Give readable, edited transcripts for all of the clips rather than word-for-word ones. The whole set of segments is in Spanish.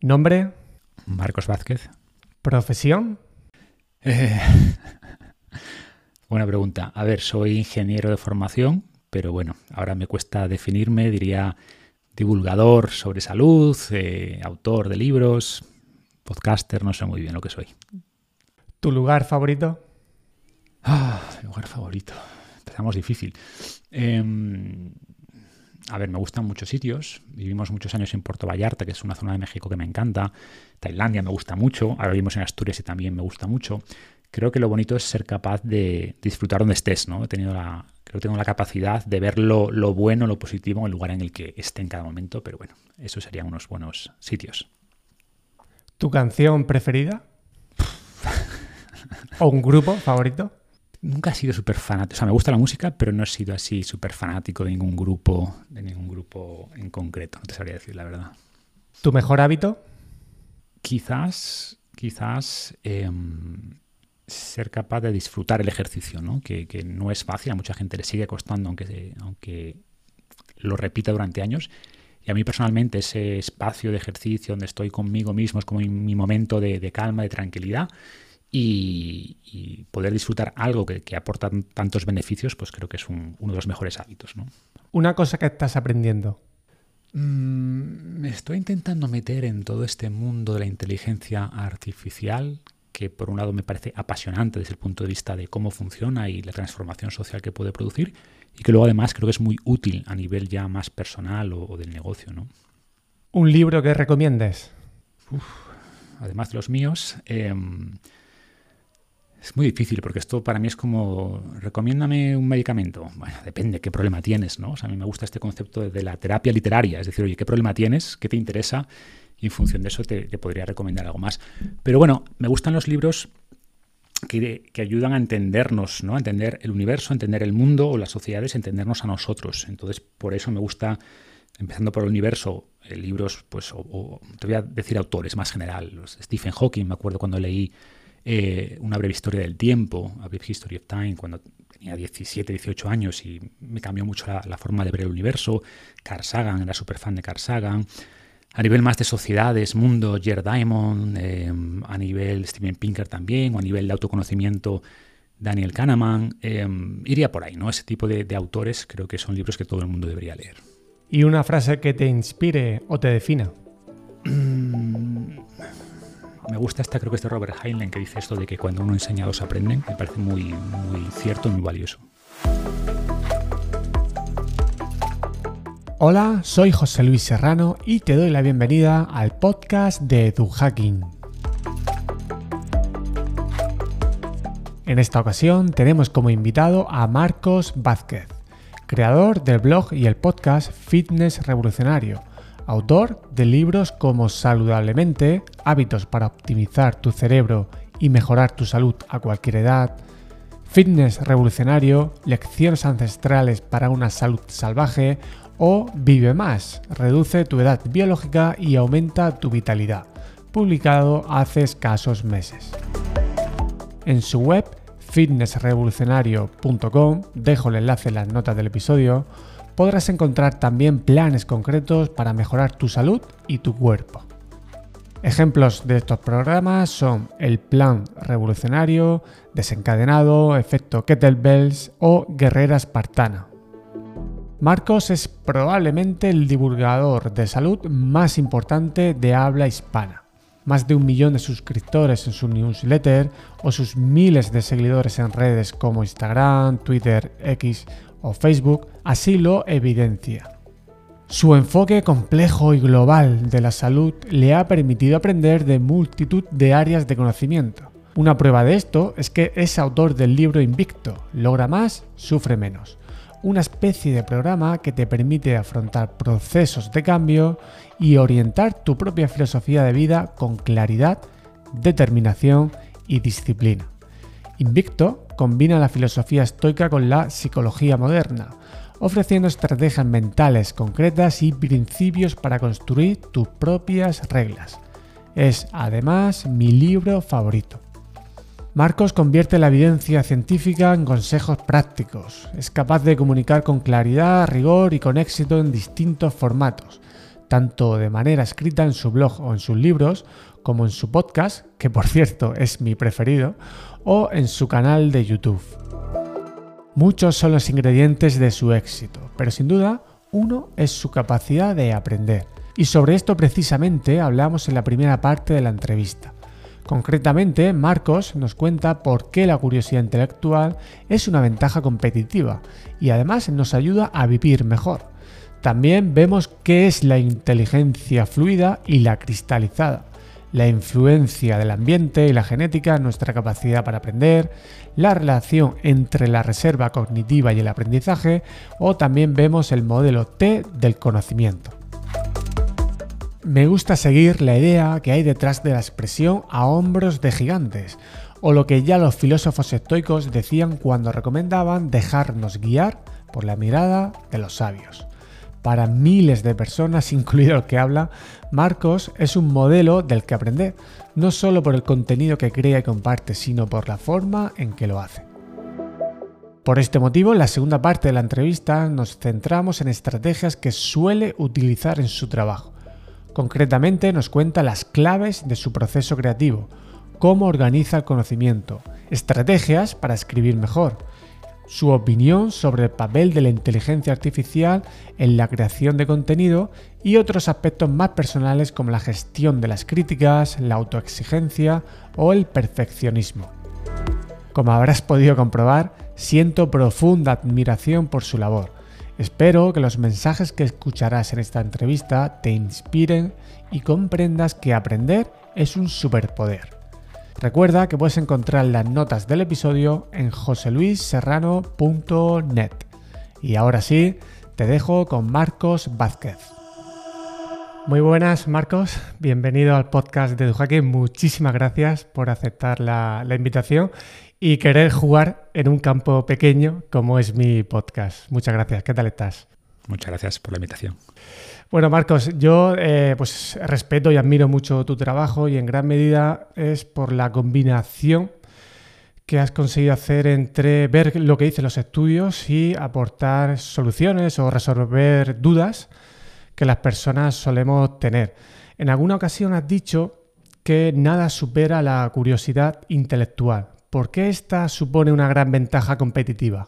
Nombre: Marcos Vázquez. Profesión: Buena pregunta. A ver, soy ingeniero de formación, pero bueno, ahora me cuesta definirme. Diría divulgador sobre salud, autor de libros, podcaster, no sé muy bien lo que soy. ¿Tu lugar favorito? Lugar favorito. Empezamos difícil. A ver, me gustan muchos sitios. Vivimos muchos años en Puerto Vallarta, que es una zona de México que me encanta. Tailandia me gusta mucho. Ahora vivimos en Asturias y también me gusta mucho. Creo que lo bonito es ser capaz de disfrutar donde estés, ¿no? Creo que tengo la capacidad de ver lo bueno, lo positivo en el lugar en el que esté en cada momento. Pero bueno, esos serían unos buenos sitios. ¿Tu canción preferida? ¿O un grupo favorito? Nunca he sido súper fanático. O sea, me gusta la música, pero no he sido así súper fanático de ningún grupo en concreto. No te sabría decir la verdad. ¿Tu mejor hábito? Quizás ser capaz de disfrutar el ejercicio, ¿no? Que no es fácil. A mucha gente le sigue costando, aunque lo repita durante años. Y a mí personalmente ese espacio de ejercicio donde estoy conmigo mismo es como mi momento de calma, de tranquilidad. Y poder disfrutar algo que aporta tantos beneficios, pues creo que es uno de los mejores hábitos, ¿no? Una cosa que estás aprendiendo. Me estoy intentando meter en todo este mundo de la inteligencia artificial, que por un lado me parece apasionante desde el punto de vista de cómo funciona y la transformación social que puede producir, y que luego además creo que es muy útil a nivel ya más personal o del negocio, ¿no? ¿Un libro que recomiendes? Además de los míos... Es muy difícil porque esto para mí es como, recomiéndame un medicamento. Bueno, depende qué problema tienes, ¿no? O sea, a mí me gusta este concepto de la terapia literaria. Es decir, oye, ¿qué problema tienes? ¿Qué te interesa? Y en función de eso te podría recomendar algo más. Pero bueno, me gustan los libros que ayudan a entendernos, ¿no? A entender el universo, a entender el mundo o las sociedades, a entendernos a nosotros. Entonces, por eso me gusta, empezando por el universo, libros, pues, o te voy a decir autores más general. Los Stephen Hawking, me acuerdo cuando leí Una breve historia del tiempo, A Brief History of Time, cuando tenía 17, 18 años y me cambió mucho la forma de ver el universo. Carl Sagan, era súper fan de Carl Sagan. A nivel más de sociedades, mundo, Jared Diamond, a nivel Steven Pinker también, o a nivel de autoconocimiento, Daniel Kahneman. Iría por ahí, ¿no? Ese tipo de autores creo que son libros que todo el mundo debería leer. ¿Y una frase que te inspire o te defina? Me gusta esta, creo que es de Robert Heinlein, que dice esto de que cuando uno enseña, dos aprenden. Me parece muy, muy cierto y muy valioso. Hola, soy José Luis Serrano y te doy la bienvenida al podcast de EduHacking. En esta ocasión tenemos como invitado a Marcos Vázquez, creador del blog y el podcast Fitness Revolucionario, autor de libros como Saludable Mente, Hábitos para optimizar tu cerebro y mejorar tu salud a cualquier edad, Fitness Revolucionario, Lecciones ancestrales para una salud salvaje o Vive más, reduce tu edad biológica y aumenta tu vitalidad, publicado hace escasos meses. En su web fitnessrevolucionario.com, dejo el enlace en las notas del episodio, podrás encontrar también planes concretos para mejorar tu salud y tu cuerpo. Ejemplos de estos programas son El Plan Revolucionario, Desencadenado, Efecto Kettlebells o Guerrera Espartana. Marcos es probablemente el divulgador de salud más importante de habla hispana. Más de 1 millón de suscriptores en su newsletter o sus miles de seguidores en redes como Instagram, Twitter, X o Facebook, así lo evidencia. Su enfoque complejo y global de la salud le ha permitido aprender de multitud de áreas de conocimiento. Una prueba de esto es que es autor del libro Invicto, Logra más, sufre menos, una especie de programa que te permite afrontar procesos de cambio y orientar tu propia filosofía de vida con claridad, determinación y disciplina. Invicto combina la filosofía estoica con la psicología moderna, ofreciendo estrategias mentales concretas y principios para construir tus propias reglas. Es, además, mi libro favorito. Marcos convierte la evidencia científica en consejos prácticos. Es capaz de comunicar con claridad, rigor y con éxito en distintos formatos, tanto de manera escrita en su blog o en sus libros, como en su podcast, que por cierto es mi preferido, o en su canal de YouTube. Muchos son los ingredientes de su éxito, pero sin duda uno es su capacidad de aprender. Y sobre esto precisamente hablamos en la primera parte de la entrevista. Concretamente, Marcos nos cuenta por qué la curiosidad intelectual es una ventaja competitiva y además nos ayuda a vivir mejor. También vemos qué es la inteligencia fluida y la cristalizada, la influencia del ambiente y la genética en nuestra capacidad para aprender, la relación entre la reserva cognitiva y el aprendizaje, o también vemos el modelo T del conocimiento. Me gusta seguir la idea que hay detrás de la expresión a hombros de gigantes, o lo que ya los filósofos estoicos decían cuando recomendaban dejarnos guiar por la mirada de los sabios. Para miles de personas, incluido el que habla, Marcos es un modelo del que aprender, no solo por el contenido que crea y comparte, sino por la forma en que lo hace. Por este motivo, en la segunda parte de la entrevista nos centramos en estrategias que suele utilizar en su trabajo. Concretamente nos cuenta las claves de su proceso creativo, cómo organiza el conocimiento, estrategias para escribir mejor, su opinión sobre el papel de la inteligencia artificial en la creación de contenido y otros aspectos más personales como la gestión de las críticas, la autoexigencia o el perfeccionismo. Como habrás podido comprobar, siento profunda admiración por su labor. Espero que los mensajes que escucharás en esta entrevista te inspiren y comprendas que aprender es un superpoder. Recuerda que puedes encontrar las notas del episodio en joseluisserrano.net. Y ahora sí, te dejo con Marcos Vázquez. Muy buenas, Marcos. Bienvenido al podcast de EduHacking. Muchísimas gracias por aceptar la invitación y querer jugar en un campo pequeño como es mi podcast. Muchas gracias. ¿Qué tal estás? Muchas gracias por la invitación. Bueno, Marcos, yo pues respeto y admiro mucho tu trabajo y en gran medida es por la combinación que has conseguido hacer entre ver lo que dicen los estudios y aportar soluciones o resolver dudas que las personas solemos tener. En alguna ocasión has dicho que nada supera la curiosidad intelectual. ¿Por qué esta supone una gran ventaja competitiva?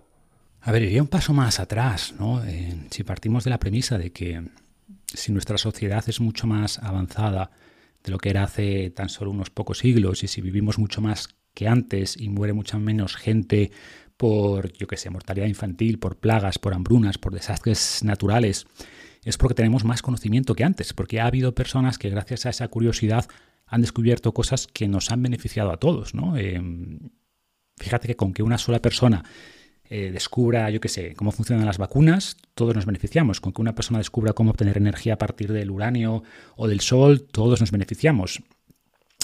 A ver, iría un paso más atrás, ¿no? Si partimos de la premisa de que si nuestra sociedad es mucho más avanzada de lo que era hace tan solo unos pocos siglos y si vivimos mucho más que antes y muere mucha menos gente por, yo qué sé, mortalidad infantil, por plagas, por hambrunas, por desastres naturales, es porque tenemos más conocimiento que antes, porque ha habido personas que gracias a esa curiosidad han descubierto cosas que nos han beneficiado a todos, ¿no? Fíjate que con que una sola persona descubra, yo qué sé, cómo funcionan las vacunas, todos nos beneficiamos. Con que una persona descubra cómo obtener energía a partir del uranio o del sol, todos nos beneficiamos.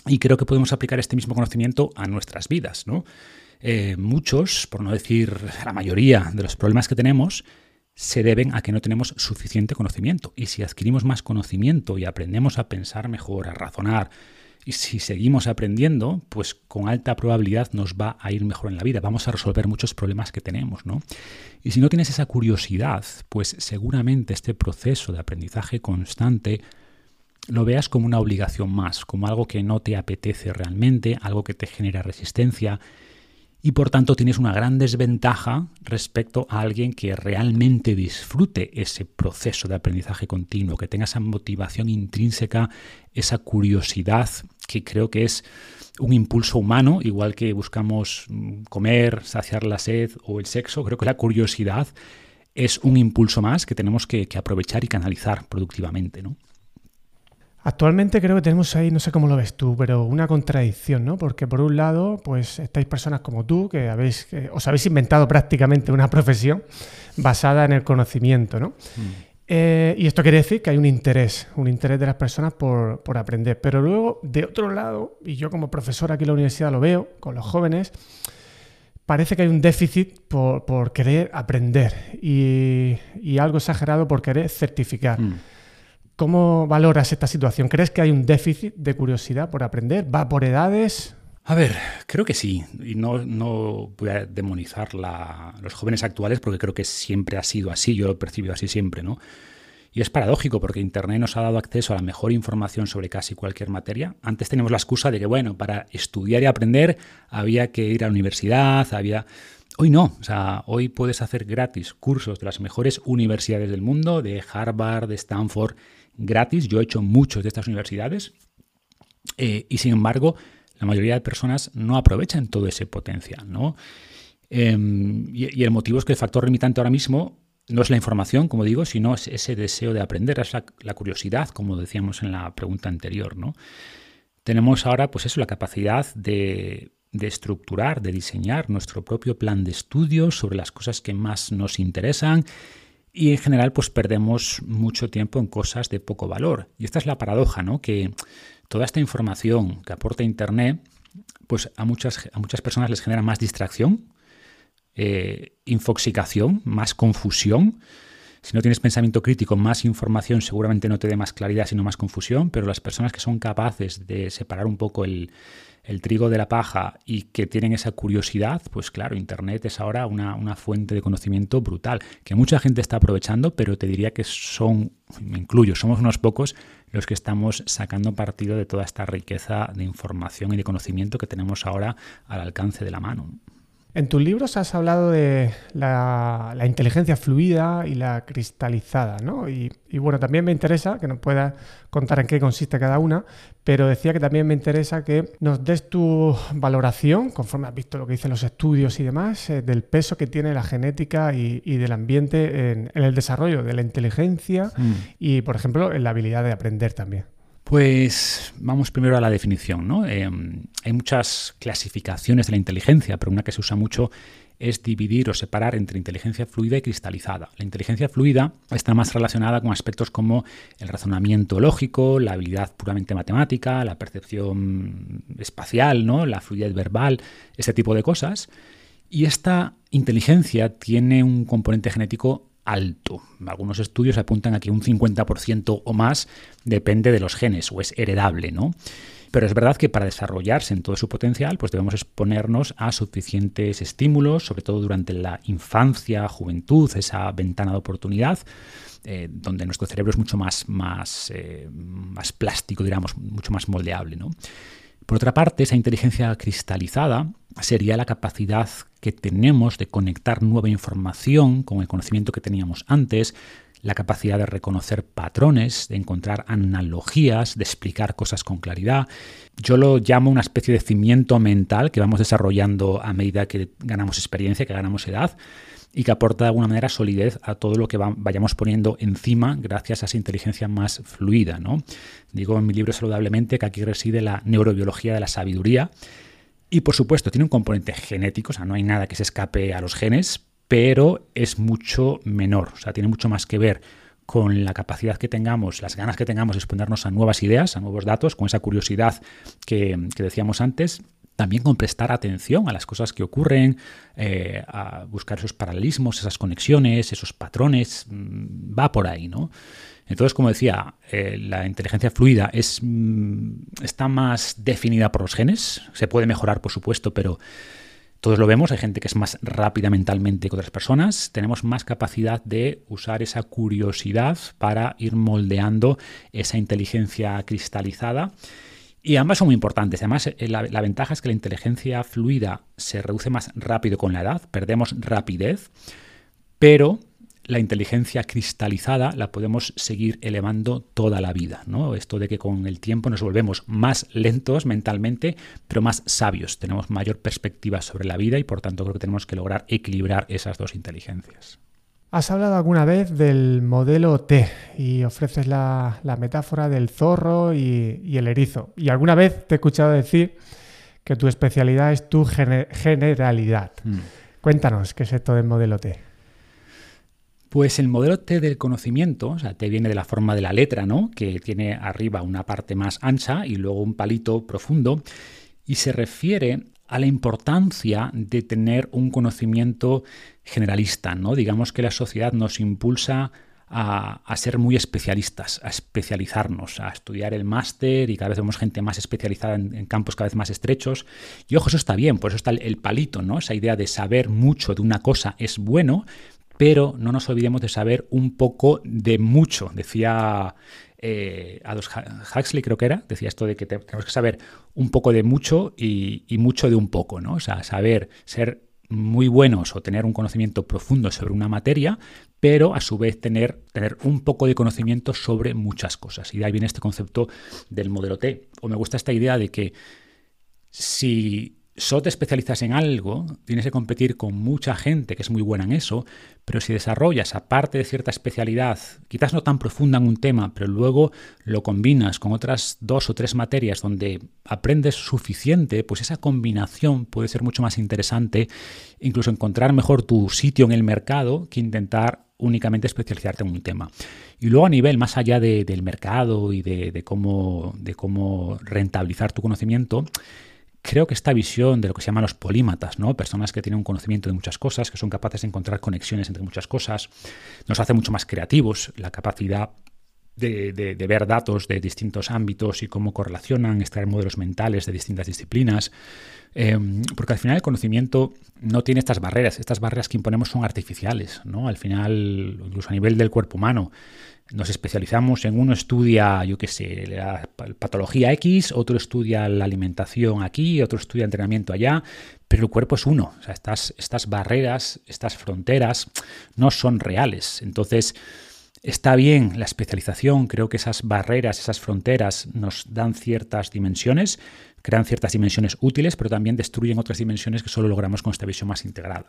Y creo que podemos aplicar este mismo conocimiento a nuestras vidas, ¿no? Muchos, por no decir la mayoría de los problemas que tenemos, se deben a que no tenemos suficiente conocimiento. Y si adquirimos más conocimiento y aprendemos a pensar mejor, a razonar, y si seguimos aprendiendo, pues con alta probabilidad nos va a ir mejor en la vida. Vamos a resolver muchos problemas que tenemos, ¿no? Y si no tienes esa curiosidad, pues seguramente este proceso de aprendizaje constante lo veas como una obligación más, como algo que no te apetece realmente, algo que te genera resistencia. Y por tanto tienes una gran desventaja respecto a alguien que realmente disfrute ese proceso de aprendizaje continuo, que tenga esa motivación intrínseca, esa curiosidad que creo que es un impulso humano, igual que buscamos comer, saciar la sed o el sexo. Creo que la curiosidad es un impulso más que tenemos que aprovechar y canalizar productivamente, ¿no? Actualmente creo que tenemos ahí, no sé cómo lo ves tú, pero una contradicción, ¿no? Porque por un lado, pues estáis personas como tú que os habéis inventado prácticamente una profesión basada en el conocimiento, ¿no? Y esto quiere decir que hay un interés de las personas por aprender. Pero luego, de otro lado, y yo como profesor aquí en la universidad lo veo con los jóvenes, parece que hay un déficit por querer aprender y algo exagerado por querer certificar. ¿Cómo valoras esta situación? ¿Crees que hay un déficit de curiosidad por aprender? ¿Va por edades? A ver, creo que sí. Y no voy a demonizar los jóvenes actuales porque creo que siempre ha sido así. Yo lo percibo así siempre, ¿no? Y es paradójico porque Internet nos ha dado acceso a la mejor información sobre casi cualquier materia. Antes teníamos la excusa de que, bueno, para estudiar y aprender había que ir a la universidad, había... Hoy no, o sea, hoy puedes hacer gratis cursos de las mejores universidades del mundo, de Harvard, de Stanford, gratis. Yo he hecho muchos de estas universidades y sin embargo la mayoría de personas no aprovechan todo ese potencial, ¿no? Y el motivo es que el factor limitante ahora mismo no es la información, como digo, sino es ese deseo de aprender, es la curiosidad, como decíamos en la pregunta anterior, ¿no? Tenemos ahora, pues eso, la capacidad de estructurar, de diseñar nuestro propio plan de estudios sobre las cosas que más nos interesan y en general pues perdemos mucho tiempo en cosas de poco valor. Y esta es la paradoja, ¿no? Que toda esta información que aporta Internet pues a muchas personas les genera más distracción, infoxicación, más confusión. Si no tienes pensamiento crítico, más información seguramente no te dé más claridad, sino más confusión, pero las personas que son capaces de separar un poco el trigo de la paja y que tienen esa curiosidad, pues claro, Internet es ahora una fuente de conocimiento brutal, que mucha gente está aprovechando, pero te diría que me incluyo, somos unos pocos los que estamos sacando partido de toda esta riqueza de información y de conocimiento que tenemos ahora al alcance de la mano. En tus libros has hablado de la inteligencia fluida y la cristalizada, ¿no? Y bueno, también me interesa que nos puedas contar en qué consiste cada una, pero decía que también me interesa que nos des tu valoración, conforme has visto lo que dicen los estudios y demás, del peso que tiene la genética y del ambiente en el desarrollo de la inteligencia y, por ejemplo, en la habilidad de aprender también. Pues vamos primero a la definición, ¿no? Hay muchas clasificaciones de la inteligencia, pero una que se usa mucho es dividir o separar entre inteligencia fluida y cristalizada. La inteligencia fluida está más relacionada con aspectos como el razonamiento lógico, la habilidad puramente matemática, la percepción espacial, ¿no? La fluidez verbal, ese tipo de cosas. Y esta inteligencia tiene un componente genético alto. Algunos estudios apuntan a que un 50% o más depende de los genes o es heredable, ¿no? Pero es verdad que para desarrollarse en todo su potencial, pues debemos exponernos a suficientes estímulos, sobre todo durante la infancia, juventud, esa ventana de oportunidad, donde nuestro cerebro es mucho más plástico, digamos, mucho más moldeable, ¿no? Por otra parte, esa inteligencia cristalizada sería la capacidad que tenemos de conectar nueva información con el conocimiento que teníamos antes, la capacidad de reconocer patrones, de encontrar analogías, de explicar cosas con claridad. Yo lo llamo una especie de cimiento mental que vamos desarrollando a medida que ganamos experiencia, que ganamos edad y que aporta de alguna manera solidez a todo lo que vayamos poniendo encima gracias a esa inteligencia más fluida, ¿no? Digo en mi libro Saludable Mente que aquí reside la neurobiología de la sabiduría. Y por supuesto, tiene un componente genético, o sea, no hay nada que se escape a los genes, pero es mucho menor, o sea, tiene mucho más que ver con la capacidad que tengamos, las ganas que tengamos de exponernos a nuevas ideas, a nuevos datos, con esa curiosidad que decíamos antes, también con prestar atención a las cosas que ocurren, a buscar esos paralelismos, esas conexiones, esos patrones, va por ahí, ¿no? Entonces, como decía, la inteligencia fluida está más definida por los genes. Se puede mejorar, por supuesto, pero todos lo vemos. Hay gente que es más rápida mentalmente que otras personas. Tenemos más capacidad de usar esa curiosidad para ir moldeando esa inteligencia cristalizada. Y ambas son muy importantes. Además, la ventaja es que la inteligencia fluida se reduce más rápido con la edad. Perdemos rapidez, pero la inteligencia cristalizada la podemos seguir elevando toda la vida, ¿no? Esto de que con el tiempo nos volvemos más lentos mentalmente, pero más sabios. Tenemos mayor perspectiva sobre la vida y, por tanto, creo que tenemos que lograr equilibrar esas dos inteligencias. Has hablado alguna vez del modelo T y ofreces la metáfora del zorro y el erizo. Y alguna vez te he escuchado decir que tu especialidad es tu generalidad. Cuéntanos, ¿qué es esto del modelo T? Pues el modelo T del conocimiento, o sea, T viene de la forma de la letra, ¿no? Que tiene arriba una parte más ancha y luego un palito profundo, y se refiere a la importancia de tener un conocimiento generalista, ¿no? Digamos que la sociedad nos impulsa a ser muy especialistas, a especializarnos, a estudiar el máster y cada vez vemos gente más especializada en campos cada vez más estrechos. Y ojo, eso está bien, por eso está el palito, ¿no? Esa idea de saber mucho de una cosa es bueno, pero no nos olvidemos de saber un poco de mucho. Decía Huxley, creo que era, decía esto de que tenemos que saber un poco de mucho y mucho de un poco, ¿no? O sea, saber ser muy buenos o tener un conocimiento profundo sobre una materia, pero a su vez tener un poco de conocimiento sobre muchas cosas. Y de ahí viene este concepto del modelo T. O me gusta esta idea de que si solo te especializas en algo, tienes que competir con mucha gente que es muy buena en eso, pero si desarrollas, aparte de cierta especialidad, quizás no tan profunda en un tema, pero luego lo combinas con otras 2 o 3 materias donde aprendes suficiente, pues esa combinación puede ser mucho más interesante, incluso encontrar mejor tu sitio en el mercado que intentar únicamente especializarte en un tema. Y luego a nivel más allá del mercado y de cómo rentabilizar tu conocimiento, creo que esta visión de lo que se llaman los polímatas, ¿no? Personas que tienen un conocimiento de muchas cosas, que son capaces de encontrar conexiones entre muchas cosas, nos hace mucho más creativos. La capacidad de ver datos de distintos ámbitos y cómo correlacionan, extraer modelos mentales de distintas disciplinas, porque al final el conocimiento no tiene estas barreras. Estas barreras que imponemos son artificiales, ¿no? Al final, incluso a nivel del cuerpo humano, nos especializamos en uno estudia, yo qué sé, la patología X, otro estudia la alimentación aquí, otro estudia entrenamiento allá, pero el cuerpo es uno. O sea, estas barreras, estas fronteras no son reales. Entonces, está bien la especialización, creo que esas barreras, esas fronteras nos dan ciertas dimensiones, crean ciertas dimensiones útiles, pero también destruyen otras dimensiones que solo logramos con esta visión más integrada.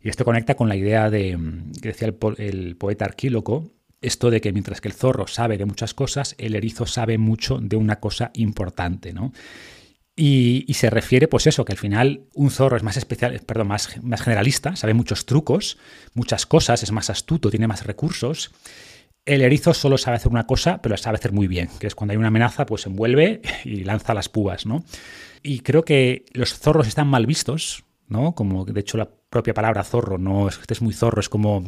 Y esto conecta con la idea que decía el poeta Arquíloco, esto de que mientras que el zorro sabe de muchas cosas, el erizo sabe mucho de una cosa importante, ¿no? Y se refiere, pues eso, que al final un zorro es más especial, perdón, más generalista, sabe muchos trucos, muchas cosas, es más astuto, tiene más recursos. El erizo solo sabe hacer una cosa, pero la sabe hacer muy bien, que es cuando hay una amenaza, pues se envuelve y lanza las púas, ¿no? Y creo que los zorros están mal vistos, ¿no? Como, de hecho, la propia palabra zorro, no es que estés muy zorro, es como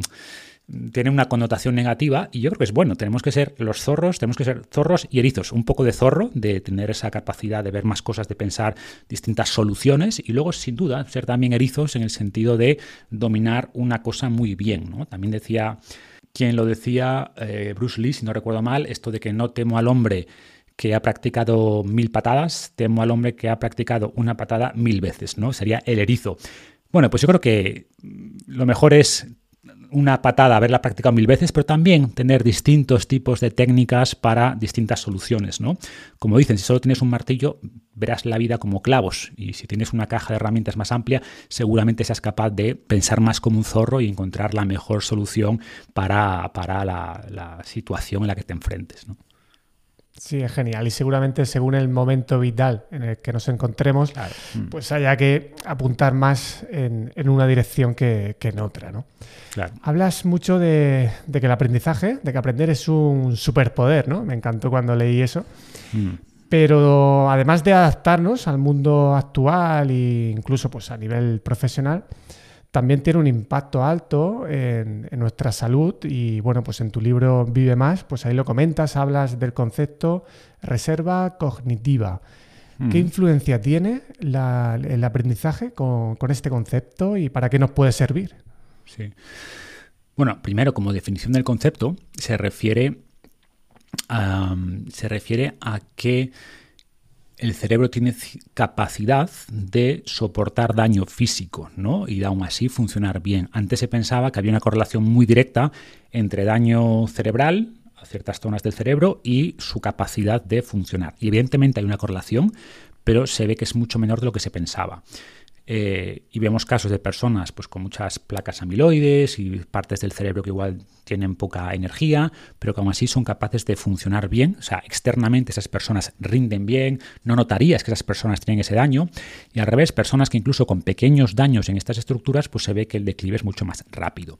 tiene una connotación negativa, y yo creo que es bueno. Tenemos que ser los zorros, tenemos que ser zorros y erizos. Un poco de zorro, de tener esa capacidad de ver más cosas, de pensar distintas soluciones, y luego, sin duda, ser también erizos en el sentido de dominar una cosa muy bien, ¿no? También decía, quien lo decía, Bruce Lee, si no recuerdo mal, esto de que no temo al hombre que ha practicado 1000 patadas, temo al hombre que ha practicado una patada 1000 veces, ¿no? Sería el erizo. Bueno, pues yo creo que lo mejor es una patada, haberla practicado 1000 veces, pero también tener distintos tipos de técnicas para distintas soluciones, ¿no? Como dicen, si solo tienes un martillo, verás la vida como clavos, y si tienes una caja de herramientas más amplia, seguramente seas capaz de pensar más como un zorro y encontrar la mejor solución para la situación en la que te enfrentes, ¿no? Sí, es genial. Y seguramente según el momento vital en el que nos encontremos, claro, pues haya que apuntar más en una dirección que en otra, ¿no? Claro. Hablas mucho de que el aprendizaje, de que aprender es un superpoder, ¿no? Me encantó cuando leí eso. Pero además de adaptarnos al mundo actual e incluso pues, a nivel profesional, también tiene un impacto alto en nuestra salud y, bueno, pues en tu libro Vive Más, pues ahí lo comentas, hablas del concepto reserva cognitiva. ¿Qué influencia tiene el aprendizaje con este concepto y para qué nos puede servir? Sí. Bueno, primero, como definición del concepto, se refiere a que el cerebro tiene capacidad de soportar daño físico, ¿no? Y aún así funcionar bien. Antes se pensaba que había una correlación muy directa entre daño cerebral a ciertas zonas del cerebro y su capacidad de funcionar. Y evidentemente hay una correlación, pero se ve que es mucho menor de lo que se pensaba. Y vemos casos de personas pues, con muchas placas amiloides y partes del cerebro que igual tienen poca energía, pero que aún así son capaces de funcionar bien. O sea, externamente esas personas rinden bien, no notarías que esas personas tienen ese daño. Y al revés, personas que incluso con pequeños daños en estas estructuras, pues se ve que el declive es mucho más rápido.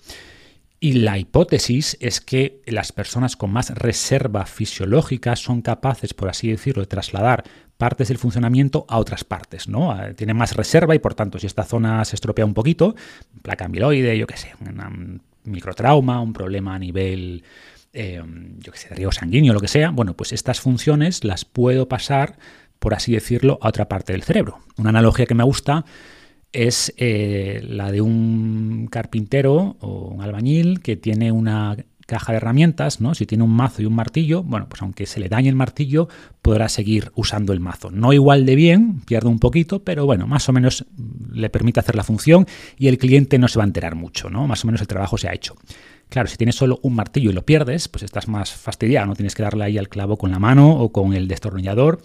Y la hipótesis es que las personas con más reserva fisiológica son capaces, por así decirlo, de trasladar partes del funcionamiento a otras partes, ¿no? Tienen más reserva y, por tanto, si esta zona se estropea un poquito, placa amiloide, yo qué sé, un microtrauma, un problema a nivel, yo qué sé, de riego sanguíneo, lo que sea, bueno, pues estas funciones las puedo pasar, por así decirlo, a otra parte del cerebro. Una analogía que me gusta es la de un carpintero o un albañil que tiene una caja de herramientas, ¿no? Si tiene un mazo y un martillo, bueno, pues aunque se le dañe el martillo, podrá seguir usando el mazo. No igual de bien, pierde un poquito, pero bueno, más o menos le permite hacer la función y el cliente no se va a enterar mucho, ¿no? Más o menos el trabajo se ha hecho. Claro, si tienes solo un martillo y lo pierdes, pues estás más fastidiado, no tienes que darle ahí al clavo con la mano o con el destornillador.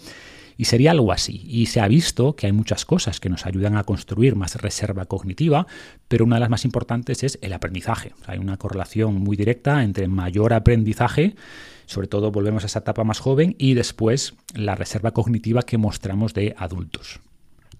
Y sería algo así. Y se ha visto que hay muchas cosas que nos ayudan a construir más reserva cognitiva, pero una de las más importantes es el aprendizaje. O sea, hay una correlación muy directa entre mayor aprendizaje, sobre todo volvemos a esa etapa más joven, y después la reserva cognitiva que mostramos de adultos.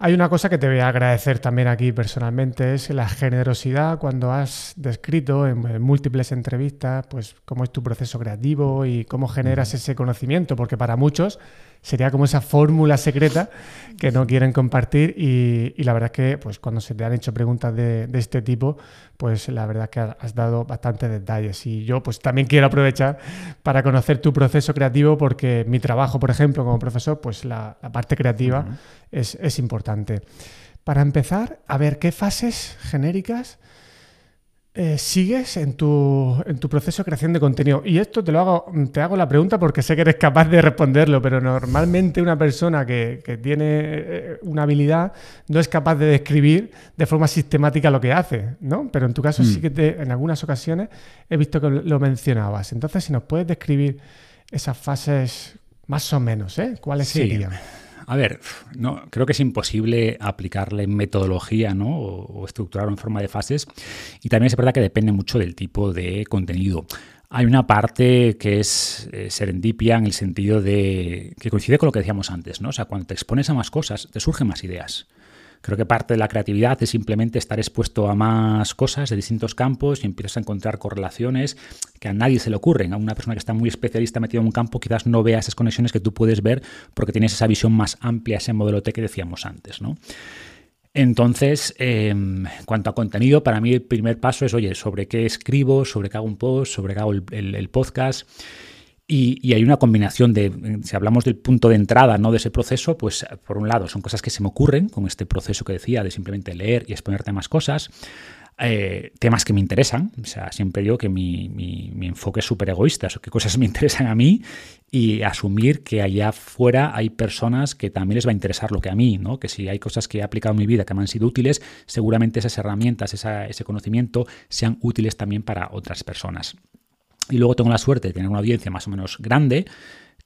Hay una cosa que te voy a agradecer también aquí personalmente, es la generosidad cuando has descrito en múltiples entrevistas pues cómo es tu proceso creativo y cómo generas ese conocimiento, porque para muchos sería como esa fórmula secreta que no quieren compartir y la verdad es que pues, cuando se te han hecho preguntas de este tipo, pues la verdad es que has dado bastantes detalles. Y yo pues también quiero aprovechar para conocer tu proceso creativo porque mi trabajo, por ejemplo, como profesor, pues la parte creativa es importante. Para empezar, a ver, ¿qué fases genéricas sigues en tu proceso de creación de contenido? Y esto te hago la pregunta porque sé que eres capaz de responderlo, pero normalmente una persona que tiene una habilidad no es capaz de describir de forma sistemática lo que hace, ¿no? Pero en tu caso sí que en algunas ocasiones he visto que lo mencionabas. Entonces, si nos puedes describir esas fases más o menos, ¿eh? ¿Cuáles serían? A ver, no, creo que es imposible aplicarle metodología, ¿no? o estructurarlo en forma de fases. Y también es verdad que depende mucho del tipo de contenido. Hay una parte que es serendipia en el sentido de que coincide con lo que decíamos antes, ¿no? O sea, cuando te expones a más cosas, te surgen más ideas. Creo que parte de la creatividad es simplemente estar expuesto a más cosas de distintos campos y empiezas a encontrar correlaciones que a nadie se le ocurren. A una persona que está muy especialista metida en un campo quizás no vea esas conexiones que tú puedes ver porque tienes esa visión más amplia, ese modelo T que decíamos antes, ¿no? Entonces, en cuanto a contenido, para mí el primer paso es, oye, sobre qué escribo, sobre qué hago un post, sobre qué hago el podcast. Y hay una combinación de, si hablamos del punto de entrada, ¿no?, de ese proceso, pues por un lado son cosas que se me ocurren, con este proceso que decía de simplemente leer y exponerte a más cosas, temas que me interesan. O sea, siempre digo que mi enfoque es súper egoísta, que cosas me interesan a mí y asumir que allá afuera hay personas que también les va a interesar lo que a mí, ¿no? Que si hay cosas que he aplicado en mi vida que me han sido útiles, seguramente esas herramientas, ese conocimiento sean útiles también para otras personas. Y luego tengo la suerte de tener una audiencia más o menos grande,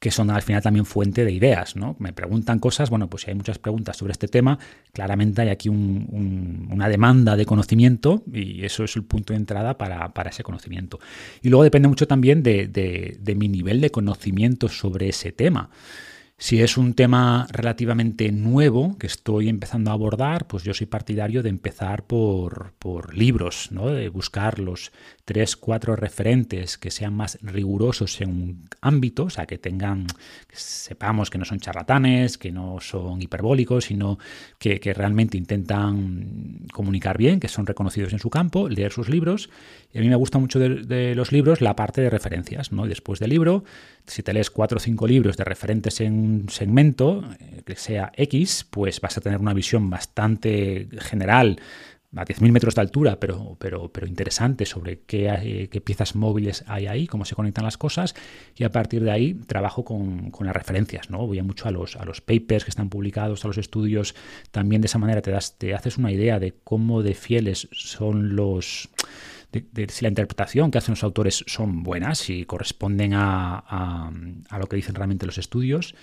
que son al final también fuente de ideas, ¿no? Me preguntan cosas, bueno, pues si hay muchas preguntas sobre este tema, claramente hay aquí una demanda de conocimiento y eso es el punto de entrada para ese conocimiento. Y luego depende mucho también de mi nivel de conocimiento sobre ese tema. Si es un tema relativamente nuevo que estoy empezando a abordar, pues yo soy partidario de empezar por libros, ¿no? De buscar los 3 o 4 referentes que sean más rigurosos en un ámbito, o sea, que sepamos que no son charlatanes, que no son hiperbólicos, sino que realmente intentan comunicar bien, que son reconocidos en su campo, leer sus libros. Y a mí me gusta mucho de los libros la parte de referencias, ¿no? Después del libro, si te lees 4 o 5 libros de referentes en un segmento, que sea X, pues vas a tener una visión bastante general, a 10.000 metros de altura, pero interesante sobre qué piezas móviles hay ahí, cómo se conectan las cosas, y a partir de ahí trabajo con las referencias, ¿no? Voy mucho a los papers que están publicados, a los estudios. También de esa manera te haces una idea de cómo de fieles son los... De si la interpretación que hacen los autores son buenas, si corresponden a lo que dicen realmente los estudios.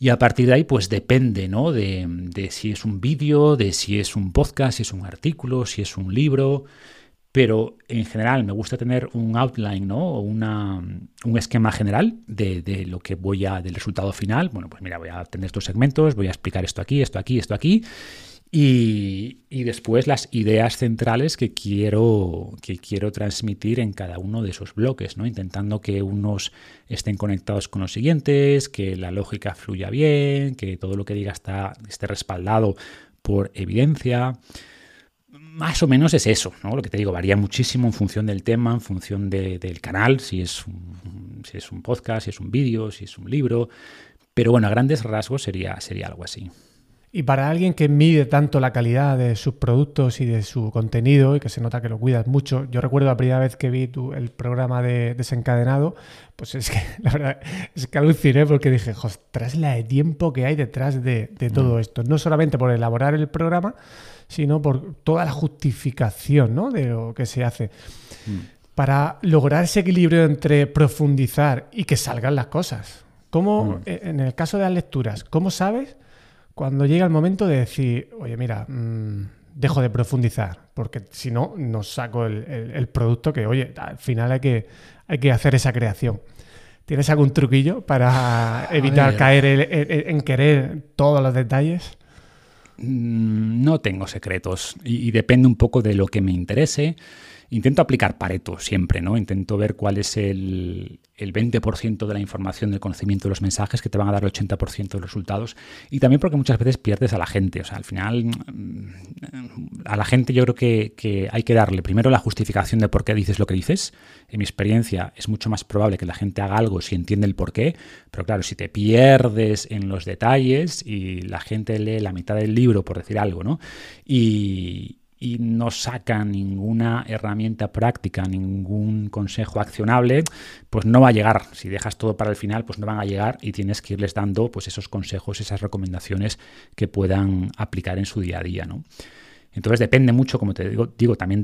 Y a partir de ahí, pues depende, ¿no? De si es un vídeo, de si es un podcast, si es un artículo, si es un libro. Pero en general me gusta tener un outline, ¿no? O un esquema general de lo que del resultado final. Bueno, pues mira, voy a tener estos segmentos, voy a explicar esto aquí, esto aquí, esto aquí. Y después las ideas centrales que quiero transmitir en cada uno de esos bloques, ¿no? Intentando que unos estén conectados con los siguientes, que la lógica fluya bien, que todo lo que diga esté respaldado por evidencia. Más o menos es eso, ¿no? Lo que te digo, varía muchísimo en función del tema, en función del canal, si es un podcast, si es un vídeo, si es un libro. Pero bueno, a grandes rasgos sería algo así. Y para alguien que mide tanto la calidad de sus productos y de su contenido y que se nota que lo cuidas mucho, yo recuerdo la primera vez que vi el programa de Desencadenado, pues es que la verdad es que aluciné porque dije, ostras, la de tiempo que hay detrás de todo esto. No solamente por elaborar el programa, sino por toda la justificación, ¿no?, de lo que se hace. Para lograr ese equilibrio entre profundizar y que salgan las cosas. ¿Cómo, en el caso de las lecturas, cómo sabes cuando llega el momento de decir, oye, mira, dejo de profundizar, porque si no, no saco el producto que, oye, al final hay que hacer esa creación? ¿Tienes algún truquillo para evitar caer en querer todos los detalles? No tengo secretos y depende un poco de lo que me interese. Intento aplicar Pareto siempre, ¿no? Intento ver cuál es el 20% de la información, del conocimiento, de los mensajes que te van a dar el 80% de los resultados. Y también porque muchas veces pierdes a la gente. O sea, al final, a la gente yo creo que hay que darle primero la justificación de por qué dices lo que dices. En mi experiencia es mucho más probable que la gente haga algo si entiende el por qué. Pero claro, si te pierdes en los detalles y la gente lee la mitad del libro por decir algo, ¿no?, y no saca ninguna herramienta práctica, ningún consejo accionable, pues no va a llegar. Si dejas todo para el final, pues no van a llegar y tienes que irles dando pues esos consejos, esas recomendaciones que puedan aplicar en su día a día, ¿no? Entonces depende mucho, como te digo también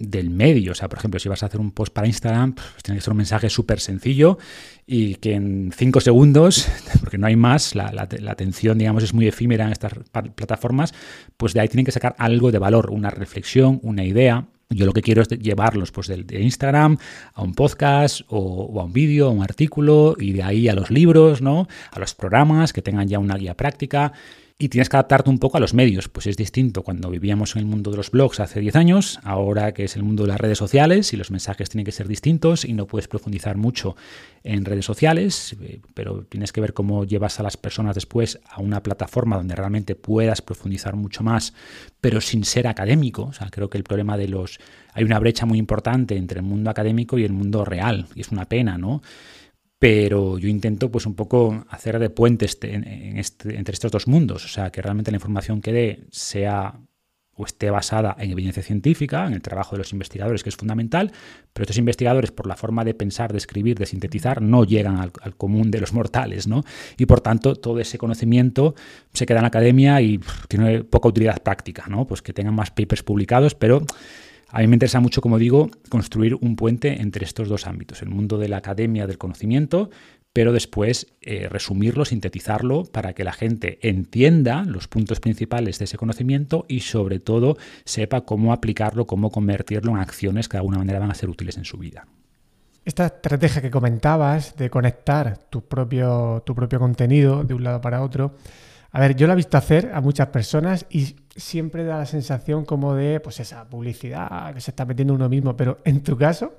del medio. O sea, por ejemplo, si vas a hacer un post para Instagram, pues tiene que ser un mensaje súper sencillo y que en 5 segundos, porque no hay más, la atención, digamos, es muy efímera en estas plataformas, pues de ahí tienen que sacar algo de valor, una reflexión, una idea. Yo lo que quiero es llevarlos pues de Instagram a un podcast o a un vídeo, a un artículo, y de ahí a los libros, ¿no?, a los programas que tengan ya una guía práctica. Y tienes que adaptarte un poco a los medios, pues es distinto cuando vivíamos en el mundo de los blogs hace 10 años, ahora que es el mundo de las redes sociales y los mensajes tienen que ser distintos y no puedes profundizar mucho en redes sociales, pero tienes que ver cómo llevas a las personas después a una plataforma donde realmente puedas profundizar mucho más, pero sin ser académico. O sea, creo que el problema hay una brecha muy importante entre el mundo académico y el mundo real, y es una pena, ¿no? Pero yo intento pues un poco hacer de puente entre estos dos mundos. O sea, que realmente la información que dé sea o esté basada en evidencia científica, en el trabajo de los investigadores, que es fundamental, pero estos investigadores, por la forma de pensar, de escribir, de sintetizar, no llegan al común de los mortales, ¿no? Y por tanto, todo ese conocimiento se queda en la academia y tiene poca utilidad práctica, ¿no? Pues que tengan más papers publicados, pero a mí me interesa mucho, como digo, construir un puente entre estos dos ámbitos, el mundo de la academia, del conocimiento, pero después resumirlo, sintetizarlo para que la gente entienda los puntos principales de ese conocimiento y sobre todo sepa cómo aplicarlo, cómo convertirlo en acciones que de alguna manera van a ser útiles en su vida. Esta estrategia que comentabas de conectar tu propio contenido de un lado para otro, a ver, yo la he visto hacer a muchas personas y siempre da la sensación como de, pues, esa publicidad que se está metiendo uno mismo, pero en tu caso,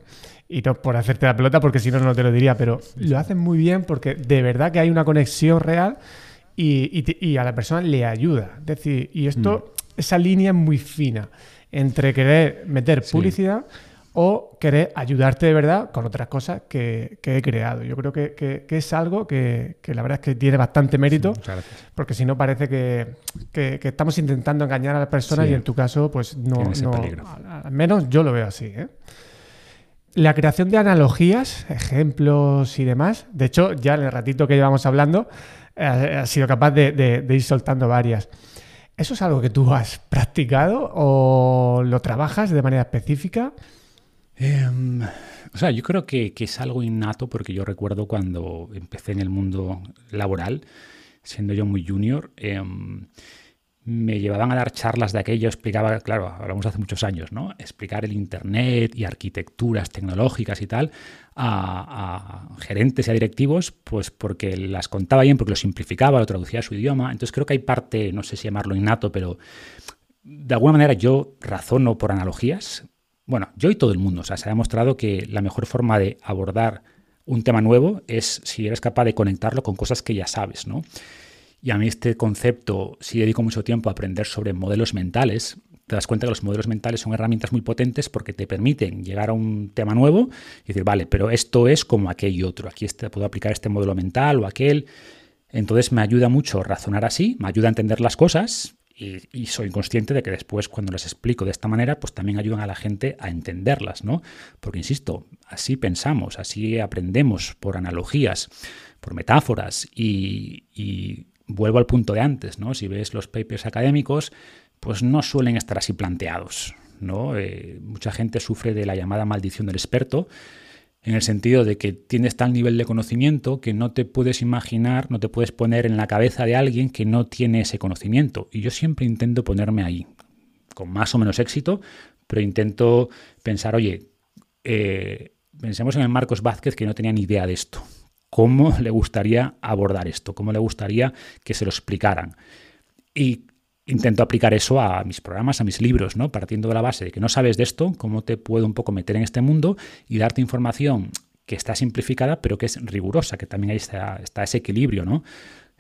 y no por hacerte la pelota porque si no, no te lo diría, pero lo haces muy bien porque de verdad que hay una conexión real y a la persona le ayuda. Es decir, y esto, esa línea es muy fina entre querer meter publicidad o querer ayudarte de verdad con otras cosas que he creado. Yo creo que es algo que la verdad es que tiene bastante mérito, porque si no parece que estamos intentando engañar a las personas y en tu caso pues no al menos yo lo veo así, ¿eh? La creación de analogías, ejemplos y demás. De hecho, ya en el ratito que llevamos hablando, has sido capaz de ir soltando varias. ¿Eso es algo que tú has practicado o lo trabajas de manera específica? O sea, yo creo que es algo innato porque yo recuerdo cuando empecé en el mundo laboral, siendo yo muy junior, me llevaban a dar charlas de aquello, explicaba, claro, hablamos hace muchos años, ¿no? Explicar el Internet y arquitecturas tecnológicas y tal a gerentes y a directivos, pues porque las contaba bien, porque lo simplificaba, lo traducía a su idioma. Entonces creo que hay parte, no sé si llamarlo innato, pero de alguna manera yo razono por analogías. Bueno, yo y todo el mundo. O sea, se ha demostrado que la mejor forma de abordar un tema nuevo es si eres capaz de conectarlo con cosas que ya sabes, ¿no? Y a mí este concepto, si dedico mucho tiempo a aprender sobre modelos mentales, te das cuenta que los modelos mentales son herramientas muy potentes porque te permiten llegar a un tema nuevo y decir, vale, pero esto es como aquel y otro. Aquí puedo aplicar este modelo mental o aquel. Entonces me ayuda mucho razonar así, me ayuda a entender las cosas y soy consciente de que después cuando las explico de esta manera, pues también ayudan a la gente a entenderlas, ¿no? Porque insisto, así pensamos, así aprendemos por analogías, por metáforas y vuelvo al punto de antes, ¿no? Si ves los papers académicos, pues no suelen estar así planteados, ¿no? Mucha gente sufre de la llamada maldición del experto, en el sentido de que tienes tal nivel de conocimiento que no te puedes imaginar, no te puedes poner en la cabeza de alguien que no tiene ese conocimiento. Y yo siempre intento ponerme ahí, con más o menos éxito, pero intento pensar, oye, pensemos en el Marcos Vázquez que no tenía ni idea de esto. ¿Cómo le gustaría abordar esto? ¿Cómo le gustaría que se lo explicaran? Y intento aplicar eso a mis programas, a mis libros, ¿no? Partiendo de la base de que no sabes de esto, cómo te puedo un poco meter en este mundo y darte información que está simplificada, pero que es rigurosa, que también ahí está ese equilibrio, ¿no?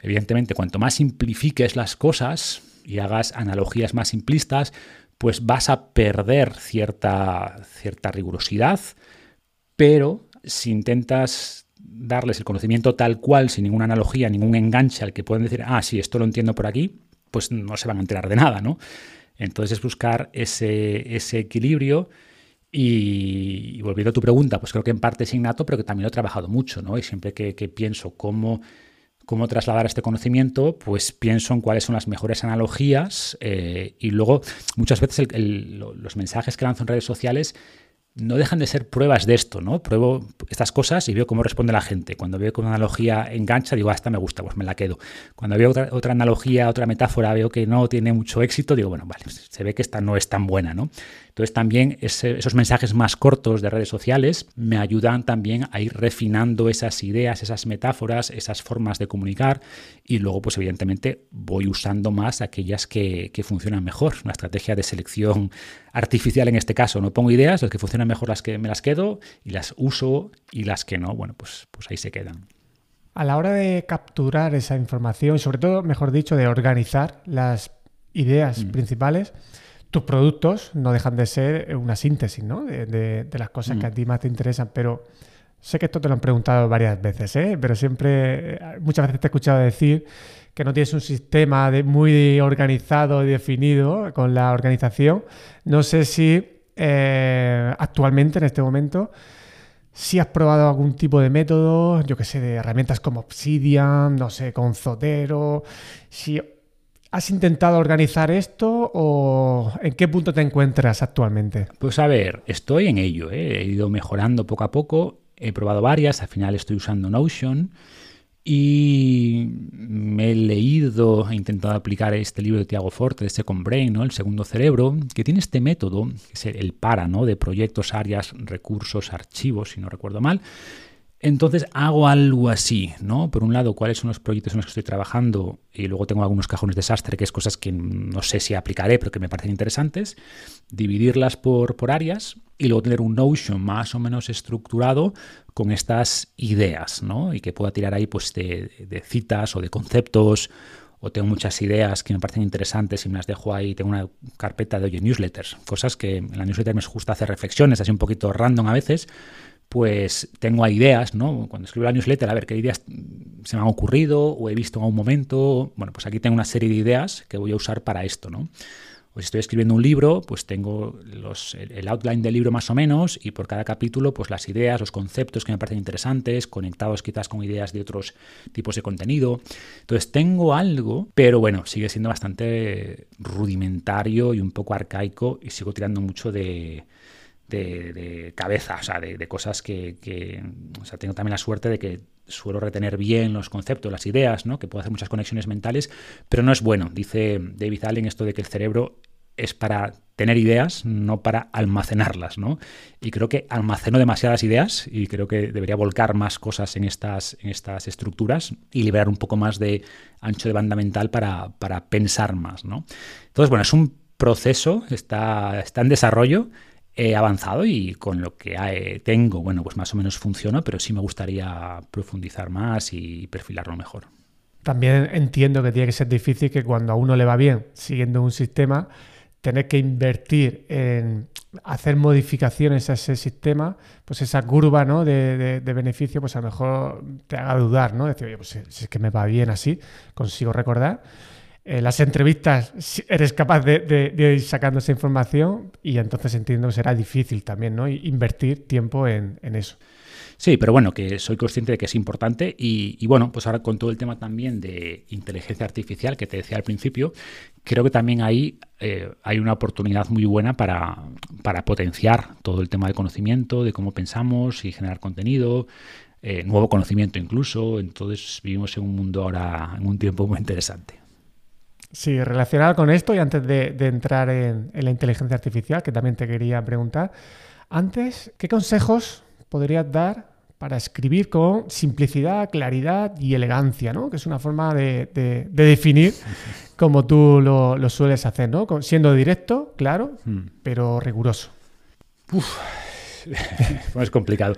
Evidentemente, cuanto más simplifiques las cosas y hagas analogías más simplistas, pues vas a perder cierta rigurosidad, pero si intentas darles el conocimiento tal cual, sin ninguna analogía, ningún enganche al que pueden decir, ah, sí, esto lo entiendo por aquí, pues no se van a enterar de nada, ¿no? Entonces es buscar ese equilibrio y volviendo a tu pregunta, pues creo que en parte es innato, pero que también lo he trabajado mucho, ¿no? Y siempre que pienso cómo trasladar este conocimiento, pues pienso en cuáles son las mejores analogías y luego muchas veces los mensajes que lanzo en redes sociales no dejan de ser pruebas de esto, ¿no? Pruebo estas cosas y veo cómo responde la gente. Cuando veo que una analogía engancha, digo, ah, esta me gusta, pues me la quedo. Cuando veo otra analogía, otra metáfora, veo que no tiene mucho éxito, digo, bueno, vale, se ve que esta no es tan buena, ¿no? Entonces también esos mensajes más cortos de redes sociales me ayudan también a ir refinando esas ideas, esas metáforas, esas formas de comunicar y luego, pues evidentemente, voy usando más aquellas que funcionan mejor. Una estrategia de selección artificial en este caso. No pongo ideas, las que funcionan mejor las que me las quedo y las uso y las que no, bueno, pues ahí se quedan. A la hora de capturar esa información, sobre todo, mejor dicho, de organizar las ideas principales, tus productos no dejan de ser una síntesis, ¿no? de las cosas que a ti más te interesan, pero sé que esto te lo han preguntado varias veces, ¿eh? Pero muchas veces te he escuchado decir que no tienes un sistema muy organizado y definido con la organización. No sé si actualmente, en este momento, si has probado algún tipo de método, yo que sé, de herramientas como Obsidian, no sé, con Zotero, si ¿has intentado organizar esto o en qué punto te encuentras actualmente? Pues a ver, estoy en ello, he ido mejorando poco a poco, he probado varias, al final estoy usando Notion y me he leído, he intentado aplicar este libro de Tiago Forte, de Second Brain, ¿no? El segundo cerebro, que tiene este método, que es el PARA, ¿no? De proyectos, áreas, recursos, archivos, si no recuerdo mal. Entonces hago algo así, ¿no? Por un lado, cuáles son los proyectos en los que estoy trabajando y luego tengo algunos cajones desastre, que es cosas que no sé si aplicaré, pero que me parecen interesantes. Dividirlas por áreas y luego tener un Notion más o menos estructurado con estas ideas, ¿no? Y que pueda tirar ahí pues de citas o de conceptos o tengo muchas ideas que me parecen interesantes y me las dejo ahí. Tengo una carpeta de, oye, newsletters, cosas que en la newsletter me gusta hacer reflexiones, así un poquito random a veces, pues tengo ideas, ¿no? Cuando escribo la newsletter, a ver qué ideas se me han ocurrido o he visto en algún momento. Bueno, pues aquí tengo una serie de ideas que voy a usar para esto, ¿no? O si estoy escribiendo un libro, pues tengo el outline del libro más o menos y por cada capítulo, pues las ideas, los conceptos que me parecen interesantes, conectados quizás con ideas de otros tipos de contenido. Entonces tengo algo, pero bueno, sigue siendo bastante rudimentario y un poco arcaico y sigo tirando mucho de cabeza, o sea, de cosas que... O sea, tengo también la suerte de que suelo retener bien los conceptos, las ideas, ¿no? Que puedo hacer muchas conexiones mentales, pero no es bueno. Dice David Allen esto de que el cerebro es para tener ideas, no para almacenarlas, ¿no? Y creo que almaceno demasiadas ideas y creo que debería volcar más cosas en estas estructuras y liberar un poco más de ancho de banda mental para pensar más, ¿no? Entonces, bueno, es un proceso, está en desarrollo, he avanzado y con lo que tengo, bueno, pues más o menos funciona, pero sí me gustaría profundizar más y perfilarlo mejor. También entiendo que tiene que ser difícil que cuando a uno le va bien siguiendo un sistema tener que invertir en hacer modificaciones a ese sistema, pues esa curva, ¿no?, de beneficio, pues a lo mejor te haga dudar, ¿no? Decir, oye, pues si es que me va bien así, consigo recordar. Las entrevistas, eres capaz de ir sacando esa información y entonces entiendo que será difícil también, ¿no?, invertir tiempo en eso. Sí, pero bueno, que soy consciente de que es importante y bueno, pues ahora con todo el tema también de inteligencia artificial que te decía al principio, creo que también ahí hay una oportunidad muy buena para potenciar todo el tema del conocimiento, de cómo pensamos y generar contenido, nuevo conocimiento incluso. Entonces vivimos en un mundo ahora, en un tiempo muy interesante. Sí, relacionado con esto y antes de entrar en la inteligencia artificial, que también te quería preguntar, antes, ¿qué consejos podrías dar para escribir con simplicidad, claridad y elegancia, ¿no?, que es una forma de definir como tú lo sueles hacer, ¿no?, siendo directo, claro, pero riguroso? Uf, es complicado.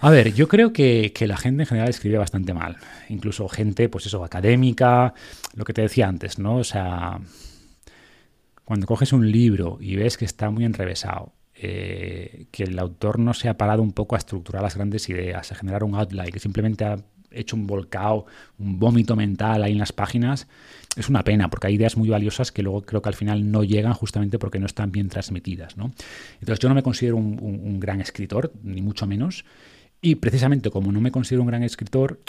A ver, yo creo que la gente en general escribe bastante mal. Incluso gente, pues eso, académica, lo que te decía antes, ¿no? O sea, cuando coges un libro y ves que está muy enrevesado, que el autor no se ha parado un poco a estructurar las grandes ideas, a generar un outline, que simplemente ha hecho un volcado, un vómito mental ahí en las páginas, es una pena, porque hay ideas muy valiosas que luego creo que al final no llegan justamente porque no están bien transmitidas, ¿no? Entonces yo no me considero un gran escritor, ni mucho menos. Y precisamente como no me considero un gran escritor,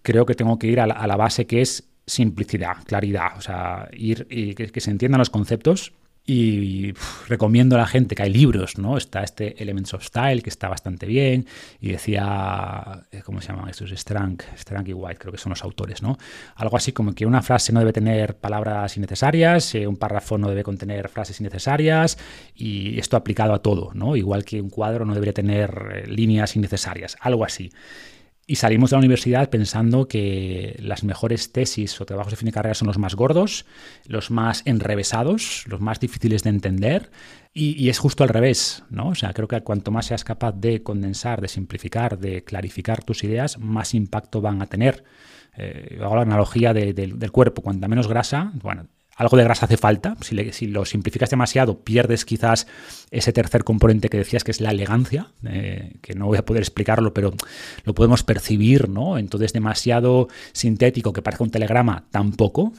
creo que tengo que ir a la base, que es simplicidad, claridad, o sea, ir y que se entiendan los conceptos. Y recomiendo a la gente que hay libros, ¿no? Está este Elements of Style, que está bastante bien, y decía, ¿cómo se llaman estos? Strang y White, creo que son los autores, ¿no? Algo así como que una frase no debe tener palabras innecesarias, un párrafo no debe contener frases innecesarias, y esto aplicado a todo, ¿no? Igual que un cuadro no debería tener líneas innecesarias, algo así. Y salimos de la universidad pensando que las mejores tesis o trabajos de fin de carrera son los más gordos, los más enrevesados, los más difíciles de entender, y es justo al revés, ¿no? O sea, creo que cuanto más seas capaz de condensar, de simplificar, de clarificar tus ideas, más impacto van a tener. Hago la analogía del cuerpo, cuanta menos grasa, bueno, algo de grasa hace falta, si lo simplificas demasiado pierdes quizás ese tercer componente que decías, que es la elegancia, que no voy a poder explicarlo, pero lo podemos percibir, ¿no? Entonces demasiado sintético que parezca un telegrama, tampoco.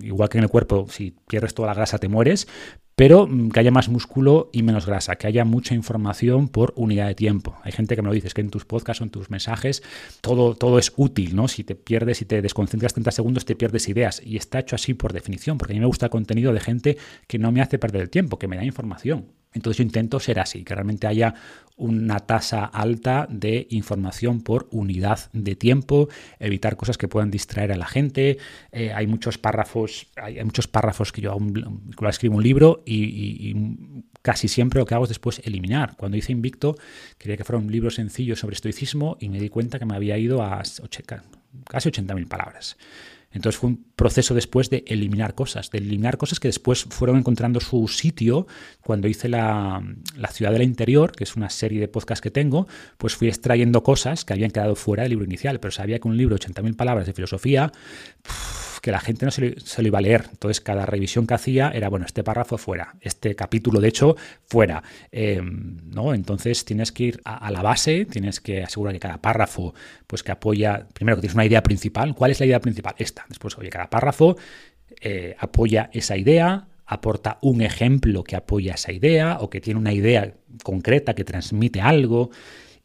Igual que en el cuerpo, si pierdes toda la grasa te mueres, pero que haya más músculo y menos grasa, que haya mucha información por unidad de tiempo. Hay gente que me lo dice, es que en tus podcasts o en tus mensajes todo es útil, ¿no? Si te pierdes, si te desconcentras 30 segundos, te pierdes ideas. Y está hecho así por definición, porque a mí me gusta el contenido de gente que no me hace perder el tiempo, que me da información. Entonces yo intento ser así, que realmente haya una tasa alta de información por unidad de tiempo, evitar cosas que puedan distraer a la gente. Hay muchos párrafos que yo escribo un libro y casi siempre lo que hago es después eliminar. Cuando hice Invicto, quería que fuera un libro sencillo sobre estoicismo y me di cuenta que me había ido a casi 80.000 palabras. Entonces fue un proceso después de eliminar cosas, que después fueron encontrando su sitio. Cuando hice la Ciudad del Interior, que es una serie de podcasts que tengo, pues fui extrayendo cosas que habían quedado fuera del libro inicial, pero sabía que un libro de 80.000 palabras de filosofía, que la gente no se lo iba a leer. Entonces cada revisión que hacía era, bueno, este párrafo fuera, este capítulo de hecho fuera, ¿no? Entonces tienes que ir a la base, tienes que asegurar que cada párrafo, pues que apoya, primero que tienes una idea principal. ¿Cuál es la idea principal? Esta. Después, oye, cada párrafo apoya esa idea, aporta un ejemplo que apoya esa idea o que tiene una idea concreta que transmite algo.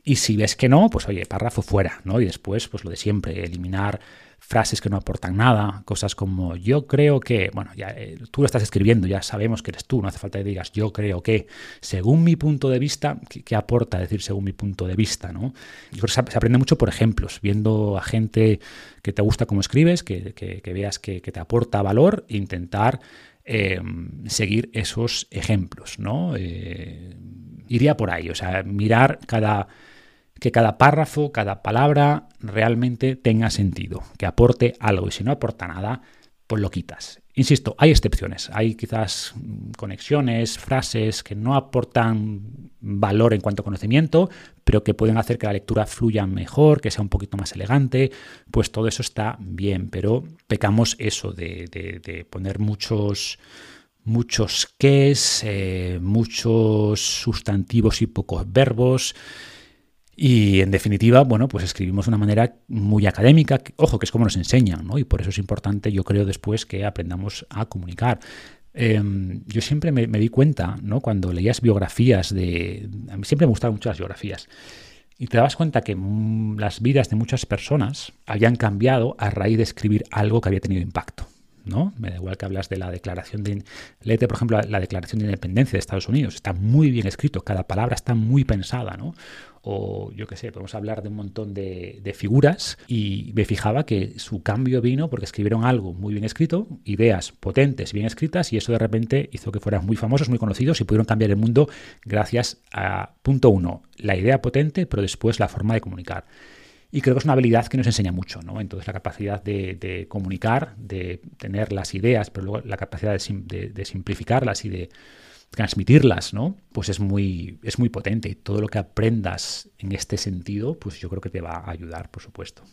Y si ves que no, pues oye, párrafo fuera, ¿no? Y después, pues lo de siempre, eliminar frases que no aportan nada, cosas como yo creo que, bueno, ya tú lo estás escribiendo, ya sabemos que eres tú, no hace falta que digas yo creo que, según mi punto de vista, ¿qué aporta decir según mi punto de vista, no? Yo creo que se aprende mucho por ejemplos, viendo a gente que te gusta cómo escribes, que veas que te aporta valor, e intentar seguir esos ejemplos, ¿no? Iría por ahí, o sea, mirar que cada párrafo, cada palabra realmente tenga sentido, que aporte algo, y si no aporta nada, pues lo quitas. Insisto, hay excepciones, hay quizás conexiones, frases que no aportan valor en cuanto a conocimiento, pero que pueden hacer que la lectura fluya mejor, que sea un poquito más elegante, pues todo eso está bien, pero pecamos eso de poner muchos muchos qués, muchos sustantivos y pocos verbos. Y en definitiva, bueno, pues escribimos de una manera muy académica, que, ojo, que es como nos enseñan, ¿no? Y por eso es importante, yo creo, después que aprendamos a comunicar. Yo siempre me di cuenta, ¿no? Cuando leías biografías de... A mí siempre me gustaban mucho las biografías. Y te dabas cuenta que las vidas de muchas personas habían cambiado a raíz de escribir algo que había tenido impacto, ¿no? Me da igual que hablas de la declaración de... Léete, por ejemplo, la Declaración de Independencia de Estados Unidos. Está muy bien escrito, cada palabra está muy pensada, ¿no? O yo qué sé, podemos hablar de un montón de figuras, y me fijaba que su cambio vino porque escribieron algo muy bien escrito, ideas potentes, bien escritas, y eso de repente hizo que fueran muy famosos, muy conocidos y pudieron cambiar el mundo gracias a, punto uno, la idea potente, pero después la forma de comunicar. Y creo que es una habilidad que nos enseña mucho, ¿no? Entonces, la capacidad de comunicar, de tener las ideas, pero luego la capacidad de simplificarlas y de transmitirlas, ¿no? Pues es muy potente. Y todo lo que aprendas en este sentido, pues yo creo que te va a ayudar, por supuesto.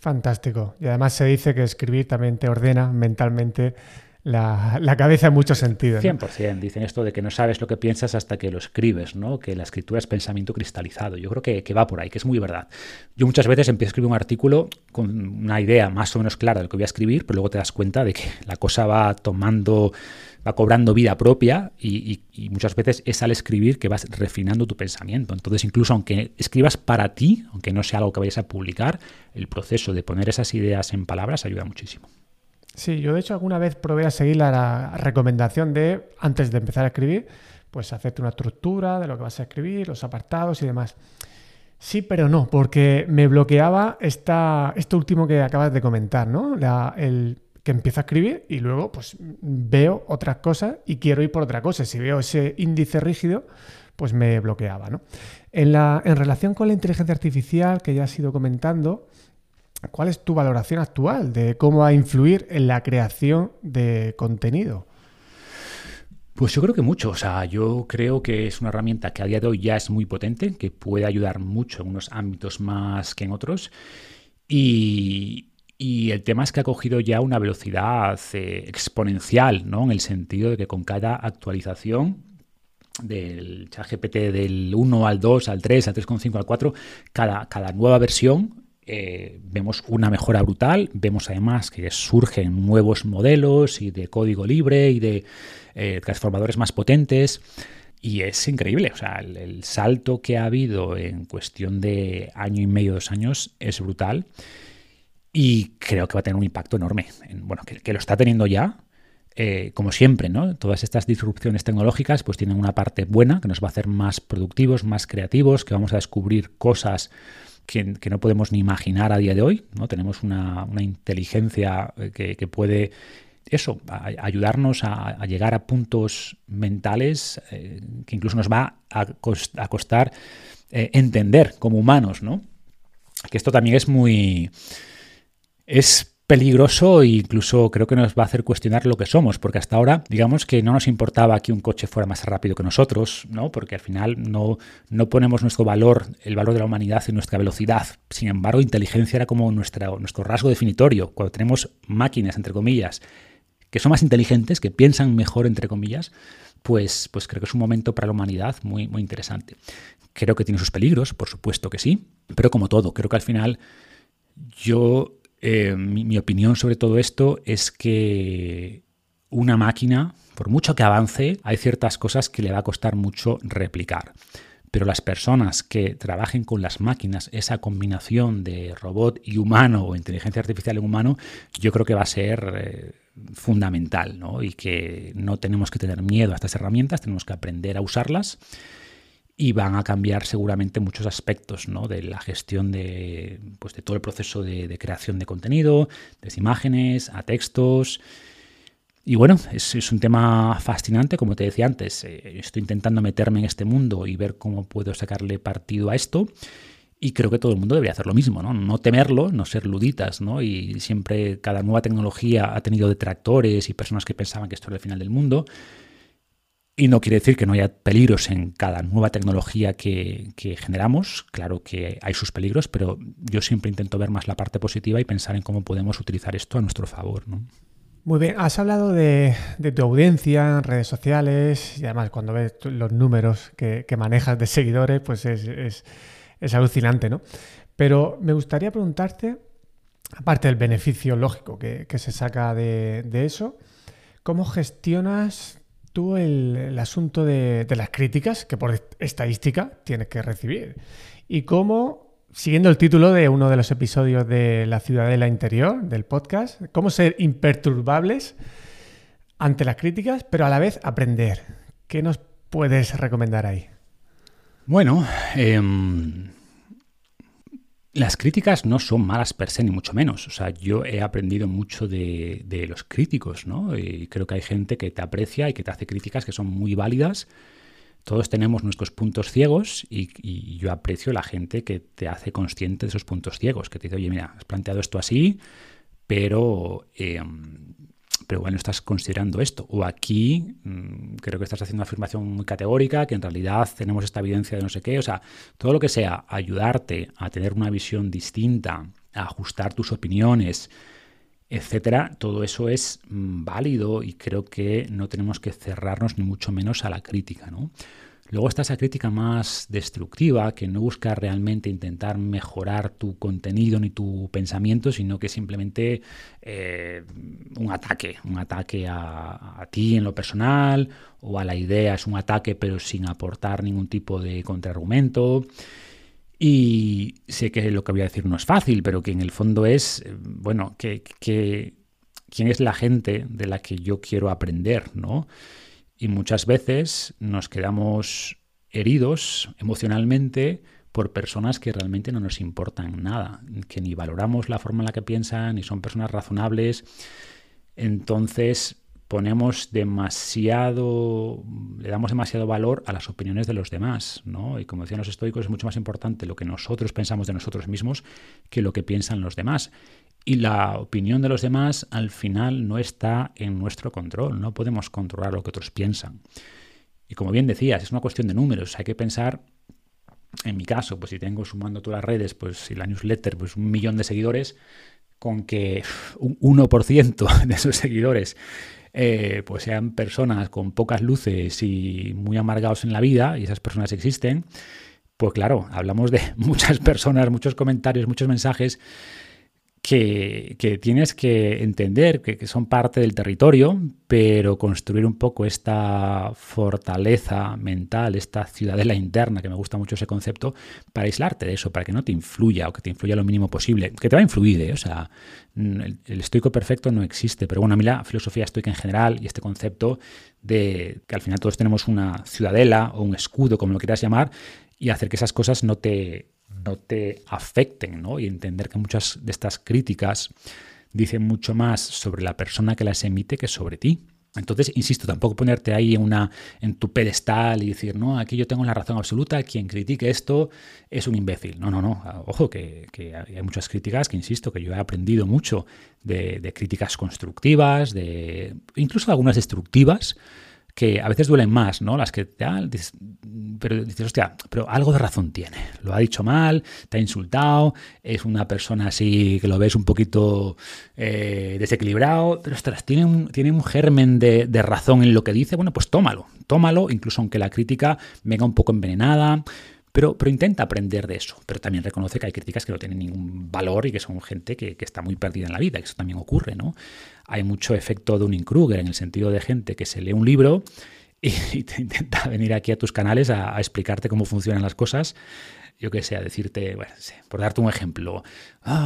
Fantástico. Y además se dice que escribir también te ordena mentalmente la cabeza en muchos sentidos, ¿no? 100%. Dicen esto de que no sabes lo que piensas hasta que lo escribes, ¿no? Que la escritura es pensamiento cristalizado. Yo creo que va por ahí, que es muy verdad. Yo muchas veces empiezo a escribir un artículo con una idea más o menos clara de lo que voy a escribir, pero luego te das cuenta de que la cosa va cobrando vida propia y muchas veces es al escribir que vas refinando tu pensamiento. Entonces, incluso aunque escribas para ti, aunque no sea algo que vayas a publicar, el proceso de poner esas ideas en palabras ayuda muchísimo. Sí, yo de hecho alguna vez probé a seguir la recomendación de, antes de empezar a escribir, pues hacerte una estructura de lo que vas a escribir, los apartados y demás. Sí, pero no, porque me bloqueaba esto último que acabas de comentar, ¿no? El que empiezo a escribir y luego pues veo otras cosas y quiero ir por otra cosa. Si veo ese índice rígido, pues me bloqueaba, ¿no? En relación con la inteligencia artificial que ya has ido comentando, ¿cuál es tu valoración actual de cómo va a influir en la creación de contenido? Pues yo creo que mucho. O sea, yo creo que es una herramienta que a día de hoy ya es muy potente, que puede ayudar mucho en unos ámbitos más que en otros. Y el tema es que ha cogido ya una velocidad exponencial, ¿no? En el sentido de que con cada actualización del ChatGPT del 1 al 2, al 3, al 3.5, al 4, cada nueva versión... vemos una mejora brutal, vemos además que surgen nuevos modelos y de código libre y de transformadores más potentes y es increíble, o sea, el salto que ha habido en cuestión de año y medio, 2 años es brutal y creo que va a tener un impacto enorme, bueno, que lo está teniendo ya. Como siempre, ¿no? Todas estas disrupciones tecnológicas pues tienen una parte buena que nos va a hacer más productivos, más creativos, que vamos a descubrir cosas que no podemos ni imaginar a día de hoy, ¿no? Tenemos una inteligencia que puede eso, ayudarnos a llegar a puntos mentales que incluso nos va a costar entender como humanos, ¿no? Que esto también es peligroso e incluso creo que nos va a hacer cuestionar lo que somos, porque hasta ahora, digamos que no nos importaba que un coche fuera más rápido que nosotros, ¿no? Porque al final no ponemos nuestro valor, el valor de la humanidad en nuestra velocidad. Sin embargo, inteligencia era como nuestro rasgo definitorio. Cuando tenemos máquinas, entre comillas, que son más inteligentes, que piensan mejor, entre comillas, pues creo que es un momento para la humanidad muy, muy interesante. Creo que tiene sus peligros, por supuesto que sí, pero como todo, creo que al final mi opinión sobre todo esto es que una máquina, por mucho que avance, hay ciertas cosas que le va a costar mucho replicar. Pero las personas que trabajen con las máquinas, esa combinación de robot y humano o inteligencia artificial y humano, yo creo que va a ser fundamental, ¿no? Y que no tenemos que tener miedo a estas herramientas, tenemos que aprender a usarlas. Y van a cambiar seguramente muchos aspectos, ¿no? De la gestión de todo el proceso de creación de contenido, desde imágenes a textos. Y bueno, es un tema fascinante, como te decía antes. Estoy intentando meterme en este mundo y ver cómo puedo sacarle partido a esto. Y creo que todo el mundo debería hacer lo mismo, ¿no? No temerlo, no ser luditas, ¿no? Y siempre cada nueva tecnología ha tenido detractores y personas que pensaban que esto era el final del mundo. Y no quiere decir que no haya peligros en cada nueva tecnología que generamos. Claro que hay sus peligros, pero yo siempre intento ver más la parte positiva y pensar en cómo podemos utilizar esto a nuestro favor, ¿no? Muy bien, has hablado de tu audiencia en redes sociales y además cuando ves los números que manejas de seguidores, pues es alucinante, ¿no? Pero me gustaría preguntarte, aparte del beneficio lógico que se saca de eso, ¿cómo gestionas tú el asunto de las críticas que por estadística tienes que recibir? Y cómo, siguiendo el título de uno de los episodios de La Ciudad del Interior, del podcast, cómo ser imperturbables ante las críticas, pero a la vez aprender. ¿Qué nos puedes recomendar ahí? Bueno, las críticas no son malas per se, ni mucho menos. O sea, yo he aprendido mucho de los críticos, ¿no? Y creo que hay gente que te aprecia y que te hace críticas que son muy válidas. Todos tenemos nuestros puntos ciegos y yo aprecio la gente que te hace consciente de esos puntos ciegos, que te dice, oye, mira, has planteado esto así, pero bueno, estás considerando esto. O aquí creo que estás haciendo una afirmación muy categórica, que en realidad tenemos esta evidencia de no sé qué. O sea, todo lo que sea ayudarte a tener una visión distinta, a ajustar tus opiniones, etcétera, todo eso es válido y creo que no tenemos que cerrarnos ni mucho menos a la crítica, ¿no? Luego está esa crítica más destructiva, que no busca realmente intentar mejorar tu contenido ni tu pensamiento, sino que simplemente un ataque a ti en lo personal o a la idea. Es un ataque pero sin aportar ningún tipo de contraargumento. Y sé que lo que voy a decir no es fácil, pero que en el fondo es, bueno, que quién es la gente de la que yo quiero aprender, ¿no? Y muchas veces nos quedamos heridos emocionalmente por personas que realmente no nos importan nada, que ni valoramos la forma en la que piensan, ni son personas razonables. Entonces ponemos le damos demasiado valor a las opiniones de los demás, ¿no? Y como decían los estoicos, es mucho más importante lo que nosotros pensamos de nosotros mismos que lo que piensan los demás. Y la opinión de los demás al final no está en nuestro control, no podemos controlar lo que otros piensan. Y como bien decías, es una cuestión de números, hay que pensar, en mi caso, pues si tengo, sumando todas las redes, pues si la newsletter, pues 1 millón de seguidores, con que un 1% de esos seguidores pues sean personas con pocas luces y muy amargados en la vida, y esas personas existen, pues claro, hablamos de muchas personas, muchos comentarios, muchos mensajes, que tienes que entender que son parte del territorio, pero construir un poco esta fortaleza mental, esta ciudadela interna, que me gusta mucho ese concepto, para aislarte de eso, para que no te influya o que te influya lo mínimo posible. Que te va a influir, ¿eh? O sea, el estoico perfecto no existe, pero bueno, a mí la filosofía estoica en general y este concepto de que al final todos tenemos una ciudadela o un escudo, como lo quieras llamar, y hacer que esas cosas no te afecten, ¿no? Y entender que muchas de estas críticas dicen mucho más sobre la persona que las emite que sobre ti. Entonces, insisto, tampoco ponerte ahí en tu pedestal y decir, no, aquí yo tengo la razón absoluta, quien critique esto es un imbécil. No. Ojo, que hay muchas críticas que, insisto, que yo he aprendido mucho de críticas constructivas, incluso algunas destructivas, que a veces duelen más, ¿no? Las que pero dices, hostia, pero algo de razón tiene. Lo ha dicho mal, te ha insultado, es una persona así que lo ves un poquito desequilibrado, pero ostras, tiene un germen de razón en lo que dice. Bueno, pues tómalo, incluso aunque la crítica venga un poco envenenada, pero intenta aprender de eso. Pero también reconoce que hay críticas que no tienen ningún valor y que son gente que está muy perdida en la vida, que eso también ocurre, ¿no? Hay mucho efecto Dunning-Kruger en el sentido de gente que se lee un libro y te intenta venir aquí a tus canales a explicarte cómo funcionan las cosas. Yo qué sé, a decirte, bueno, por darte un ejemplo,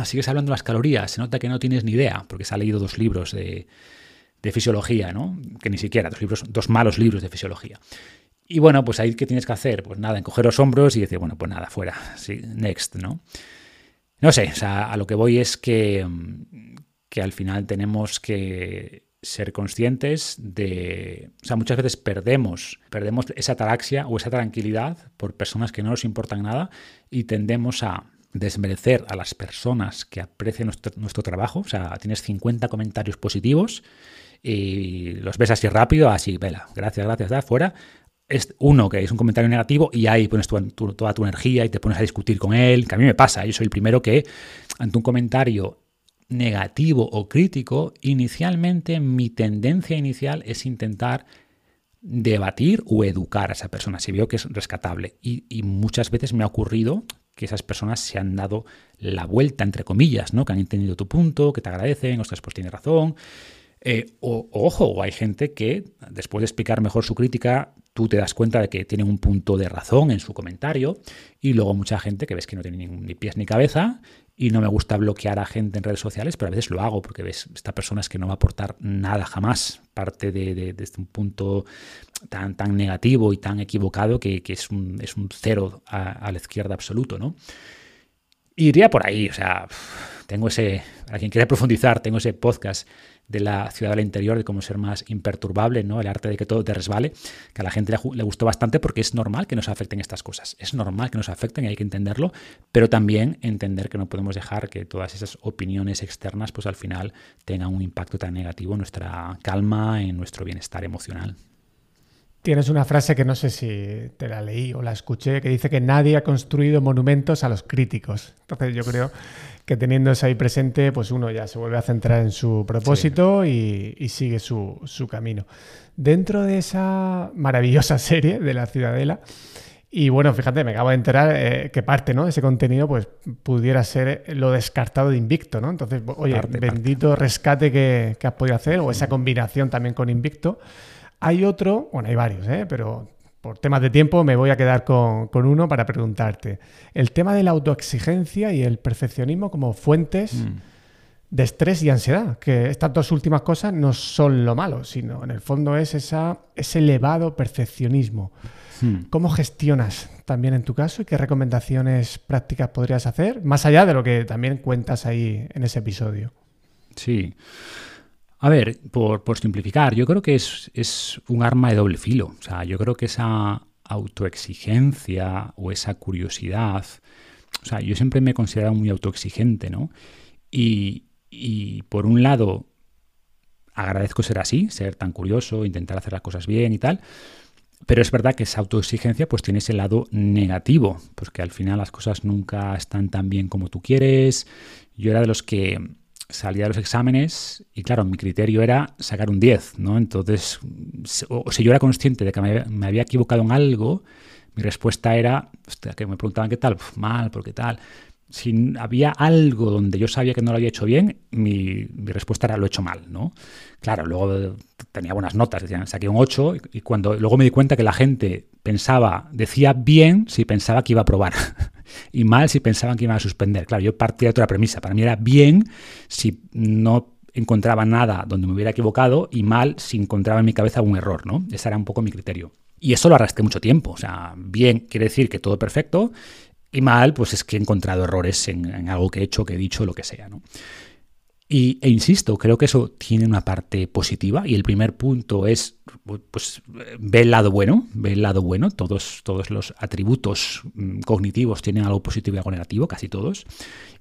sigues hablando de las calorías, se nota que no tienes ni idea, porque se ha leído 2 libros de fisiología, ¿no? Que ni siquiera, 2 malos libros de fisiología. Y bueno, pues ahí, ¿qué tienes que hacer? Pues nada, encoger los hombros y decir, bueno, pues nada, fuera, sí, next, ¿no? No sé, o sea, a lo que voy es que al final tenemos que ser conscientes de... O sea, muchas veces perdemos esa ataraxia o esa tranquilidad por personas que no nos importan nada y tendemos a desmerecer a las personas que aprecian nuestro trabajo. O sea, tienes 50 comentarios positivos y los ves así rápido, así, vela, gracias, da, fuera... Es uno que es un comentario negativo y ahí pones toda tu energía y te pones a discutir con él, que a mí me pasa, yo soy el primero que ante un comentario negativo o crítico, inicialmente mi tendencia inicial es intentar debatir o educar a esa persona si veo que es rescatable. Y muchas veces me ha ocurrido que esas personas se han dado la vuelta, entre comillas, ¿no? Que han entendido tu punto, que te agradecen, ostras, pues tienes razón. O hay gente que, después de explicar mejor su crítica, tú te das cuenta de que tiene un punto de razón en su comentario, y luego mucha gente que ves que no tiene ni pies ni cabeza, y no me gusta bloquear a gente en redes sociales, pero a veces lo hago porque ves, esta persona es que no va a aportar nada jamás, parte de un punto tan negativo y tan equivocado que es un cero a la izquierda absoluto, ¿no? Iría por ahí, o sea, para quien quiera profundizar, tengo ese podcast de La Ciudad del Interior, de cómo ser más imperturbable, ¿no? El arte de que todo te resbale, que a la gente le gustó bastante porque es normal que nos afecten estas cosas, es normal que nos afecten y hay que entenderlo, pero también entender que no podemos dejar que todas esas opiniones externas, pues al final tengan un impacto tan negativo en nuestra calma, en nuestro bienestar emocional. Tienes una frase que no sé si te la leí o la escuché, que dice que nadie ha construido monumentos a los críticos. Entonces yo creo que teniendo eso ahí presente, pues uno ya se vuelve a centrar en su propósito, sí, y sigue su camino. Dentro de esa maravillosa serie de La Ciudadela, y bueno, fíjate, me acabo de enterar que parte, ¿no? Ese contenido pues pudiera ser lo descartado de Invicto, ¿no? Entonces, oye, bendito rescate que has podido hacer, o esa combinación también con Invicto. Hay otro, bueno, hay varios, pero por temas de tiempo me voy a quedar con uno para preguntarte. El tema de la autoexigencia y el perfeccionismo como fuentes de estrés y ansiedad, que estas dos últimas cosas no son lo malo, sino en el fondo es ese elevado perfeccionismo. ¿Cómo gestionas también en tu caso y qué recomendaciones prácticas podrías hacer, más allá de lo que también cuentas ahí en ese episodio? Sí. A ver, por simplificar, yo creo que es un arma de doble filo. O sea, yo creo que esa autoexigencia o esa curiosidad... O sea, yo siempre me he considerado muy autoexigente, ¿no? Y por un lado, agradezco ser así, ser tan curioso, intentar hacer las cosas bien y tal... Pero es verdad que esa autoexigencia pues tiene ese lado negativo, porque al final las cosas nunca están tan bien como tú quieres. Yo era de los que... salía de los exámenes y, claro, mi criterio era sacar un 10, ¿no? Entonces, si yo era consciente de que me había equivocado en algo, mi respuesta era, hostia, que me preguntaban qué tal, mal, porque tal. Si había algo donde yo sabía que no lo había hecho bien, mi respuesta era lo he hecho mal, ¿no? Claro, luego tenía buenas notas, decían, saqué un 8, y cuando luego me di cuenta que la gente decía bien si pensaba que iba a aprobar y mal si pensaban que iba a suspender. Claro, yo partía de otra premisa. Para mí era bien si no encontraba nada donde me hubiera equivocado y mal si encontraba en mi cabeza un error, ¿no? Ese era un poco mi criterio. Y eso lo arrastré mucho tiempo. O sea, bien quiere decir que todo perfecto, y mal, pues es que he encontrado errores en algo que he hecho, que he dicho, lo que sea, ¿no? E insisto, creo que eso tiene una parte positiva, y el primer punto es, pues, ve el lado bueno. Todos los atributos cognitivos tienen algo positivo y algo negativo, casi todos.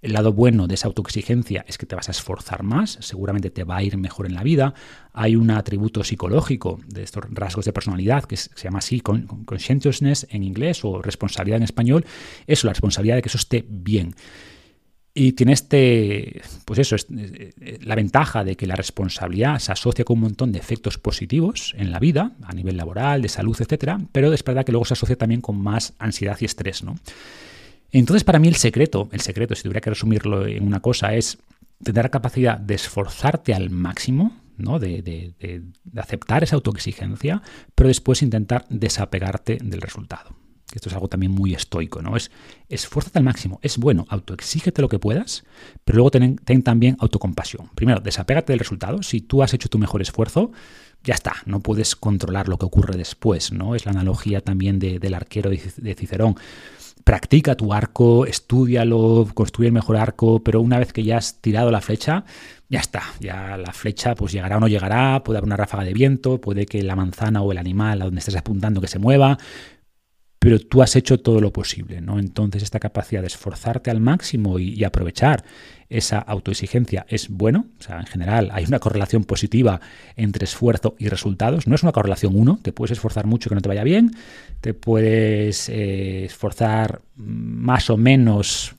El lado bueno de esa autoexigencia es que te vas a esforzar más, seguramente te va a ir mejor en la vida. Hay un atributo psicológico de estos rasgos de personalidad que se llama así, conscientiousness en inglés, o responsabilidad en español. Eso, la responsabilidad de que eso esté bien. Y tiene la ventaja de que la responsabilidad se asocia con un montón de efectos positivos en la vida, a nivel laboral, de salud, etcétera, pero es verdad que luego se asocia también con más ansiedad y estrés, ¿no? Entonces, para mí el secreto, si tuviera que resumirlo en una cosa, es tener la capacidad de esforzarte al máximo, ¿no? De aceptar esa autoexigencia, pero después intentar desapegarte del resultado. Esto es algo también muy estoico, ¿no? Es esfuérzate al máximo, es bueno, autoexígete lo que puedas, pero luego ten también autocompasión. Primero, desapégate del resultado. Si tú has hecho tu mejor esfuerzo, ya está, no puedes controlar lo que ocurre después, ¿no? Es la analogía también del arquero de Cicerón. Practica tu arco, estúdialo, construye el mejor arco, pero una vez que ya has tirado la flecha, ya está. Ya la flecha pues llegará o no llegará, puede haber una ráfaga de viento, puede que la manzana o el animal a donde estés apuntando que se mueva, pero tú has hecho todo lo posible, ¿no? Entonces, esta capacidad de esforzarte al máximo y aprovechar esa autoexigencia es bueno. O sea, en general hay una correlación positiva entre esfuerzo y resultados. No es una correlación 1. Te puedes esforzar mucho que no te vaya bien. Te puedes esforzar más o menos,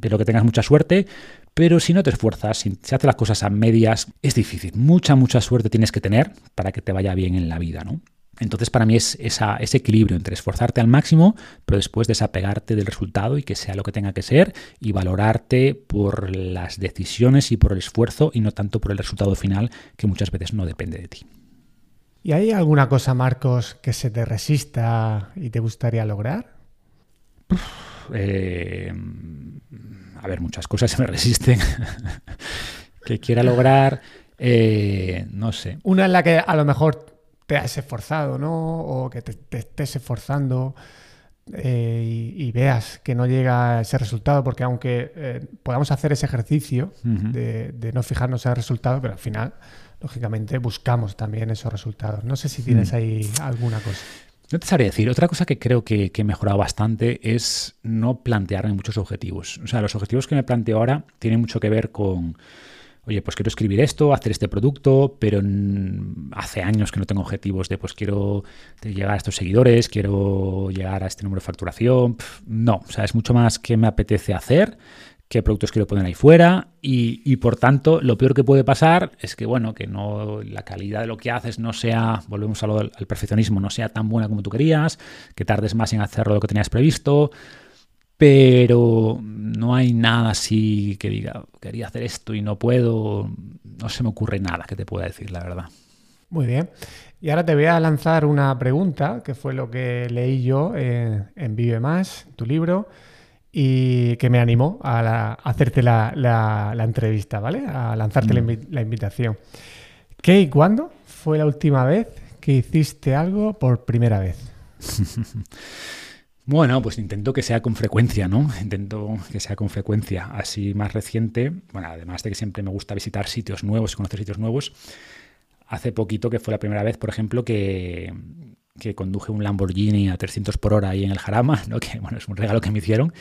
pero que tengas mucha suerte. Pero si no te esfuerzas, si se hace las cosas a medias, es difícil. Mucha suerte tienes que tener para que te vaya bien en la vida, ¿no? Entonces, para mí es ese equilibrio entre esforzarte al máximo, pero después desapegarte del resultado y que sea lo que tenga que ser, y valorarte por las decisiones y por el esfuerzo y no tanto por el resultado final, que muchas veces no depende de ti. ¿Y hay alguna cosa, Marcos, que se te resista y te gustaría lograr? A ver, muchas cosas se me resisten. Que quiera lograr, no sé. Una en la que a lo mejor te has esforzado, ¿no? O que te estés esforzando y veas que no llega a ese resultado, porque aunque podamos hacer ese ejercicio de no fijarnos en el resultado, pero al final, lógicamente, buscamos también esos resultados. No sé si tienes ahí alguna cosa. No te sabría decir. Otra cosa que creo que he mejorado bastante es no plantearme muchos objetivos. O sea, los objetivos que me planteo ahora tienen mucho que ver con... Oye, pues quiero escribir esto, hacer este producto, pero hace años que no tengo objetivos de pues quiero llegar a estos seguidores, quiero llegar a este número de facturación. No, o sea, es mucho más qué me apetece hacer, qué productos quiero poner ahí fuera y por tanto, lo peor que puede pasar es que, bueno, que no la calidad de lo que haces no sea, volvemos a lo al perfeccionismo, no sea tan buena como tú querías, que tardes más en hacer lo que tenías previsto. Pero no hay nada así que diga, quería hacer esto y no puedo. No se me ocurre nada que te pueda decir, la verdad. Muy bien. Y ahora te voy a lanzar una pregunta, que fue lo que leí yo en Vive Más, tu libro, y que me animó a hacerte la entrevista, ¿vale? A lanzarte la invitación. ¿Qué y cuándo fue la última vez que hiciste algo por primera vez? Bueno, pues intento que sea con frecuencia, ¿no? Intento que sea con frecuencia. Así más reciente, bueno, además de que siempre me gusta visitar sitios nuevos y conocer sitios nuevos, hace poquito que fue la primera vez, por ejemplo, que conduje un Lamborghini a 300 por hora ahí en el Jarama, ¿no? Que, bueno, es un regalo que me hicieron.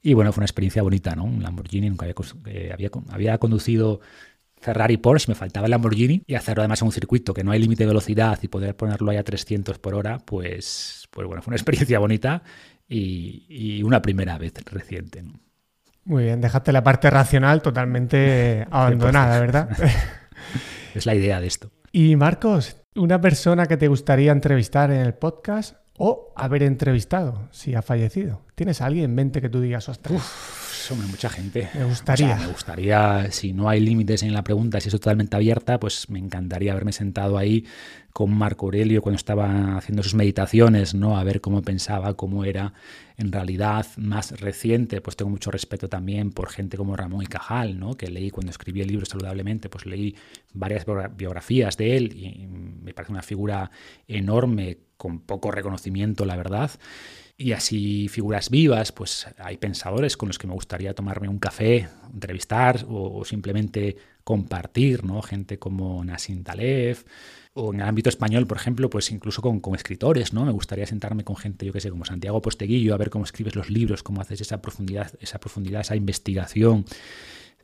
Y, bueno, fue una experiencia bonita, ¿no? Un Lamborghini, nunca había conducido Ferrari, Porsche, me faltaba el Lamborghini, y hacerlo además en un circuito que no hay límite de velocidad y poder ponerlo ahí a 300 por hora, pues bueno, fue una experiencia bonita y una primera vez reciente, ¿no? Muy bien, dejaste la parte racional totalmente abandonada, ¿verdad? Es la idea de esto. Y Marcos, ¿una persona que te gustaría entrevistar en el podcast o haber entrevistado si ha fallecido? ¿Tienes a alguien en mente que tú digas, ostras? Hombre, mucha gente. Me gustaría. O sea, me gustaría, si no hay límites en la pregunta, si es totalmente abierta, pues me encantaría haberme sentado ahí con Marco Aurelio cuando estaba haciendo sus meditaciones, ¿no? A ver cómo pensaba, cómo era en realidad más reciente. Pues tengo mucho respeto también por gente como Ramón y Cajal, ¿no? Que leí cuando escribí el libro Saludable Mente, pues leí varias biografías de él y me parece una figura enorme, con poco reconocimiento, la verdad. Y así figuras vivas, pues hay pensadores con los que me gustaría tomarme un café, entrevistar o simplemente compartir, ¿no? Gente como Nassim Taleb, o en el ámbito español, por ejemplo, pues incluso con escritores, ¿no? Me gustaría sentarme con gente, yo qué sé, como Santiago Posteguillo, a ver cómo escribes los libros, cómo haces esa profundidad, esa investigación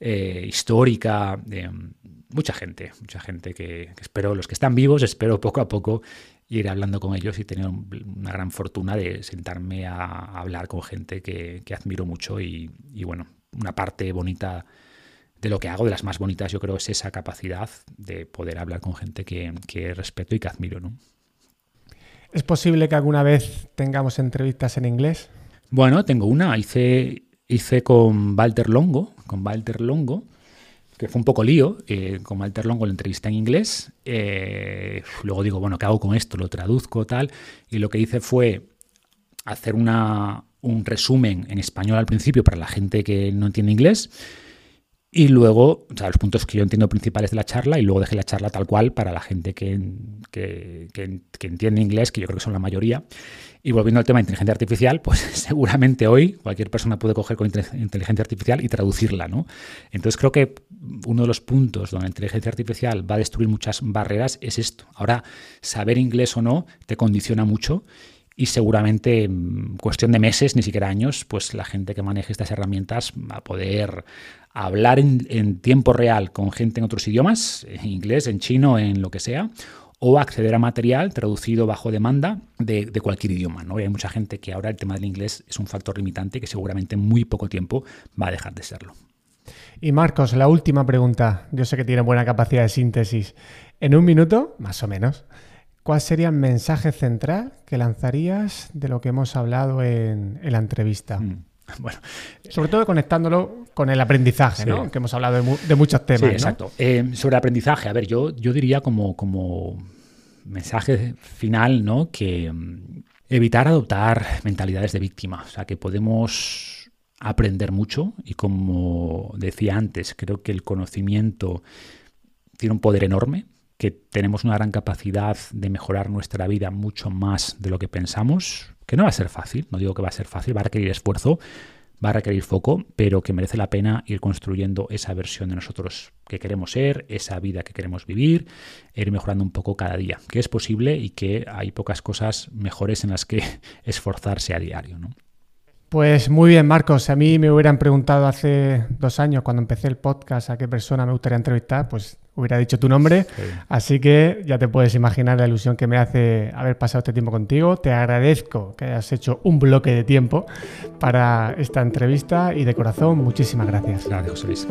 histórica. Mucha gente que espero, los que están vivos, espero poco a poco ir hablando con ellos y tener una gran fortuna de sentarme a hablar con gente que admiro mucho y bueno, una parte bonita de lo que hago, de las más bonitas, yo creo, es esa capacidad de poder hablar con gente que respeto y que admiro, ¿no? ¿Es posible que alguna vez tengamos entrevistas en inglés? Bueno, tengo una. Hice con Walter Longo, que fue un poco lío, con Walter Longo la entrevista en inglés, luego digo, bueno, ¿qué hago con esto? Lo traduzco, tal, y lo que hice fue hacer un resumen en español al principio para la gente que no entiende inglés, y luego, o sea, los puntos que yo entiendo principales de la charla, y luego dejé la charla tal cual para la gente que entiende inglés, que yo creo que son la mayoría. Y volviendo al tema de inteligencia artificial, pues seguramente hoy cualquier persona puede coger con inteligencia artificial y traducirla, ¿no? Entonces creo que uno de los puntos donde la inteligencia artificial va a destruir muchas barreras es esto. Ahora, saber inglés o no te condiciona mucho. Y seguramente en cuestión de meses, ni siquiera años, pues la gente que maneje estas herramientas va a poder hablar en tiempo real con gente en otros idiomas, en inglés, en chino, en lo que sea, o acceder a material traducido bajo demanda de cualquier idioma, ¿no? Y hay mucha gente que ahora el tema del inglés es un factor limitante que seguramente en muy poco tiempo va a dejar de serlo. Y Marcos, la última pregunta. Yo sé que tienes buena capacidad de síntesis. En un minuto, más o menos, ¿cuál sería el mensaje central que lanzarías de lo que hemos hablado en la entrevista? Bueno, sobre todo conectándolo con el aprendizaje, sí, ¿no? Que hemos hablado de muchos temas. Sí, exacto. ¿No? Sobre aprendizaje, a ver, yo diría como mensaje final, ¿no? Que evitar adoptar mentalidades de víctima. O sea, que podemos aprender mucho y, como decía antes, creo que el conocimiento tiene un poder enorme, que tenemos una gran capacidad de mejorar nuestra vida mucho más de lo que pensamos, que no va a ser fácil, no digo que va a ser fácil, va a requerir esfuerzo, va a requerir foco, pero que merece la pena ir construyendo esa versión de nosotros que queremos ser, esa vida que queremos vivir, ir mejorando un poco cada día, que es posible y que hay pocas cosas mejores en las que esforzarse a diario, ¿no? Pues muy bien, Marcos. A mí me hubieran preguntado hace 2 años, cuando empecé el podcast, a qué persona me gustaría entrevistar, pues hubiera dicho tu nombre. Sí. Así que ya te puedes imaginar la ilusión que me hace haber pasado este tiempo contigo. Te agradezco que hayas hecho un bloque de tiempo para esta entrevista y, de corazón, muchísimas gracias. Gracias, José Luis.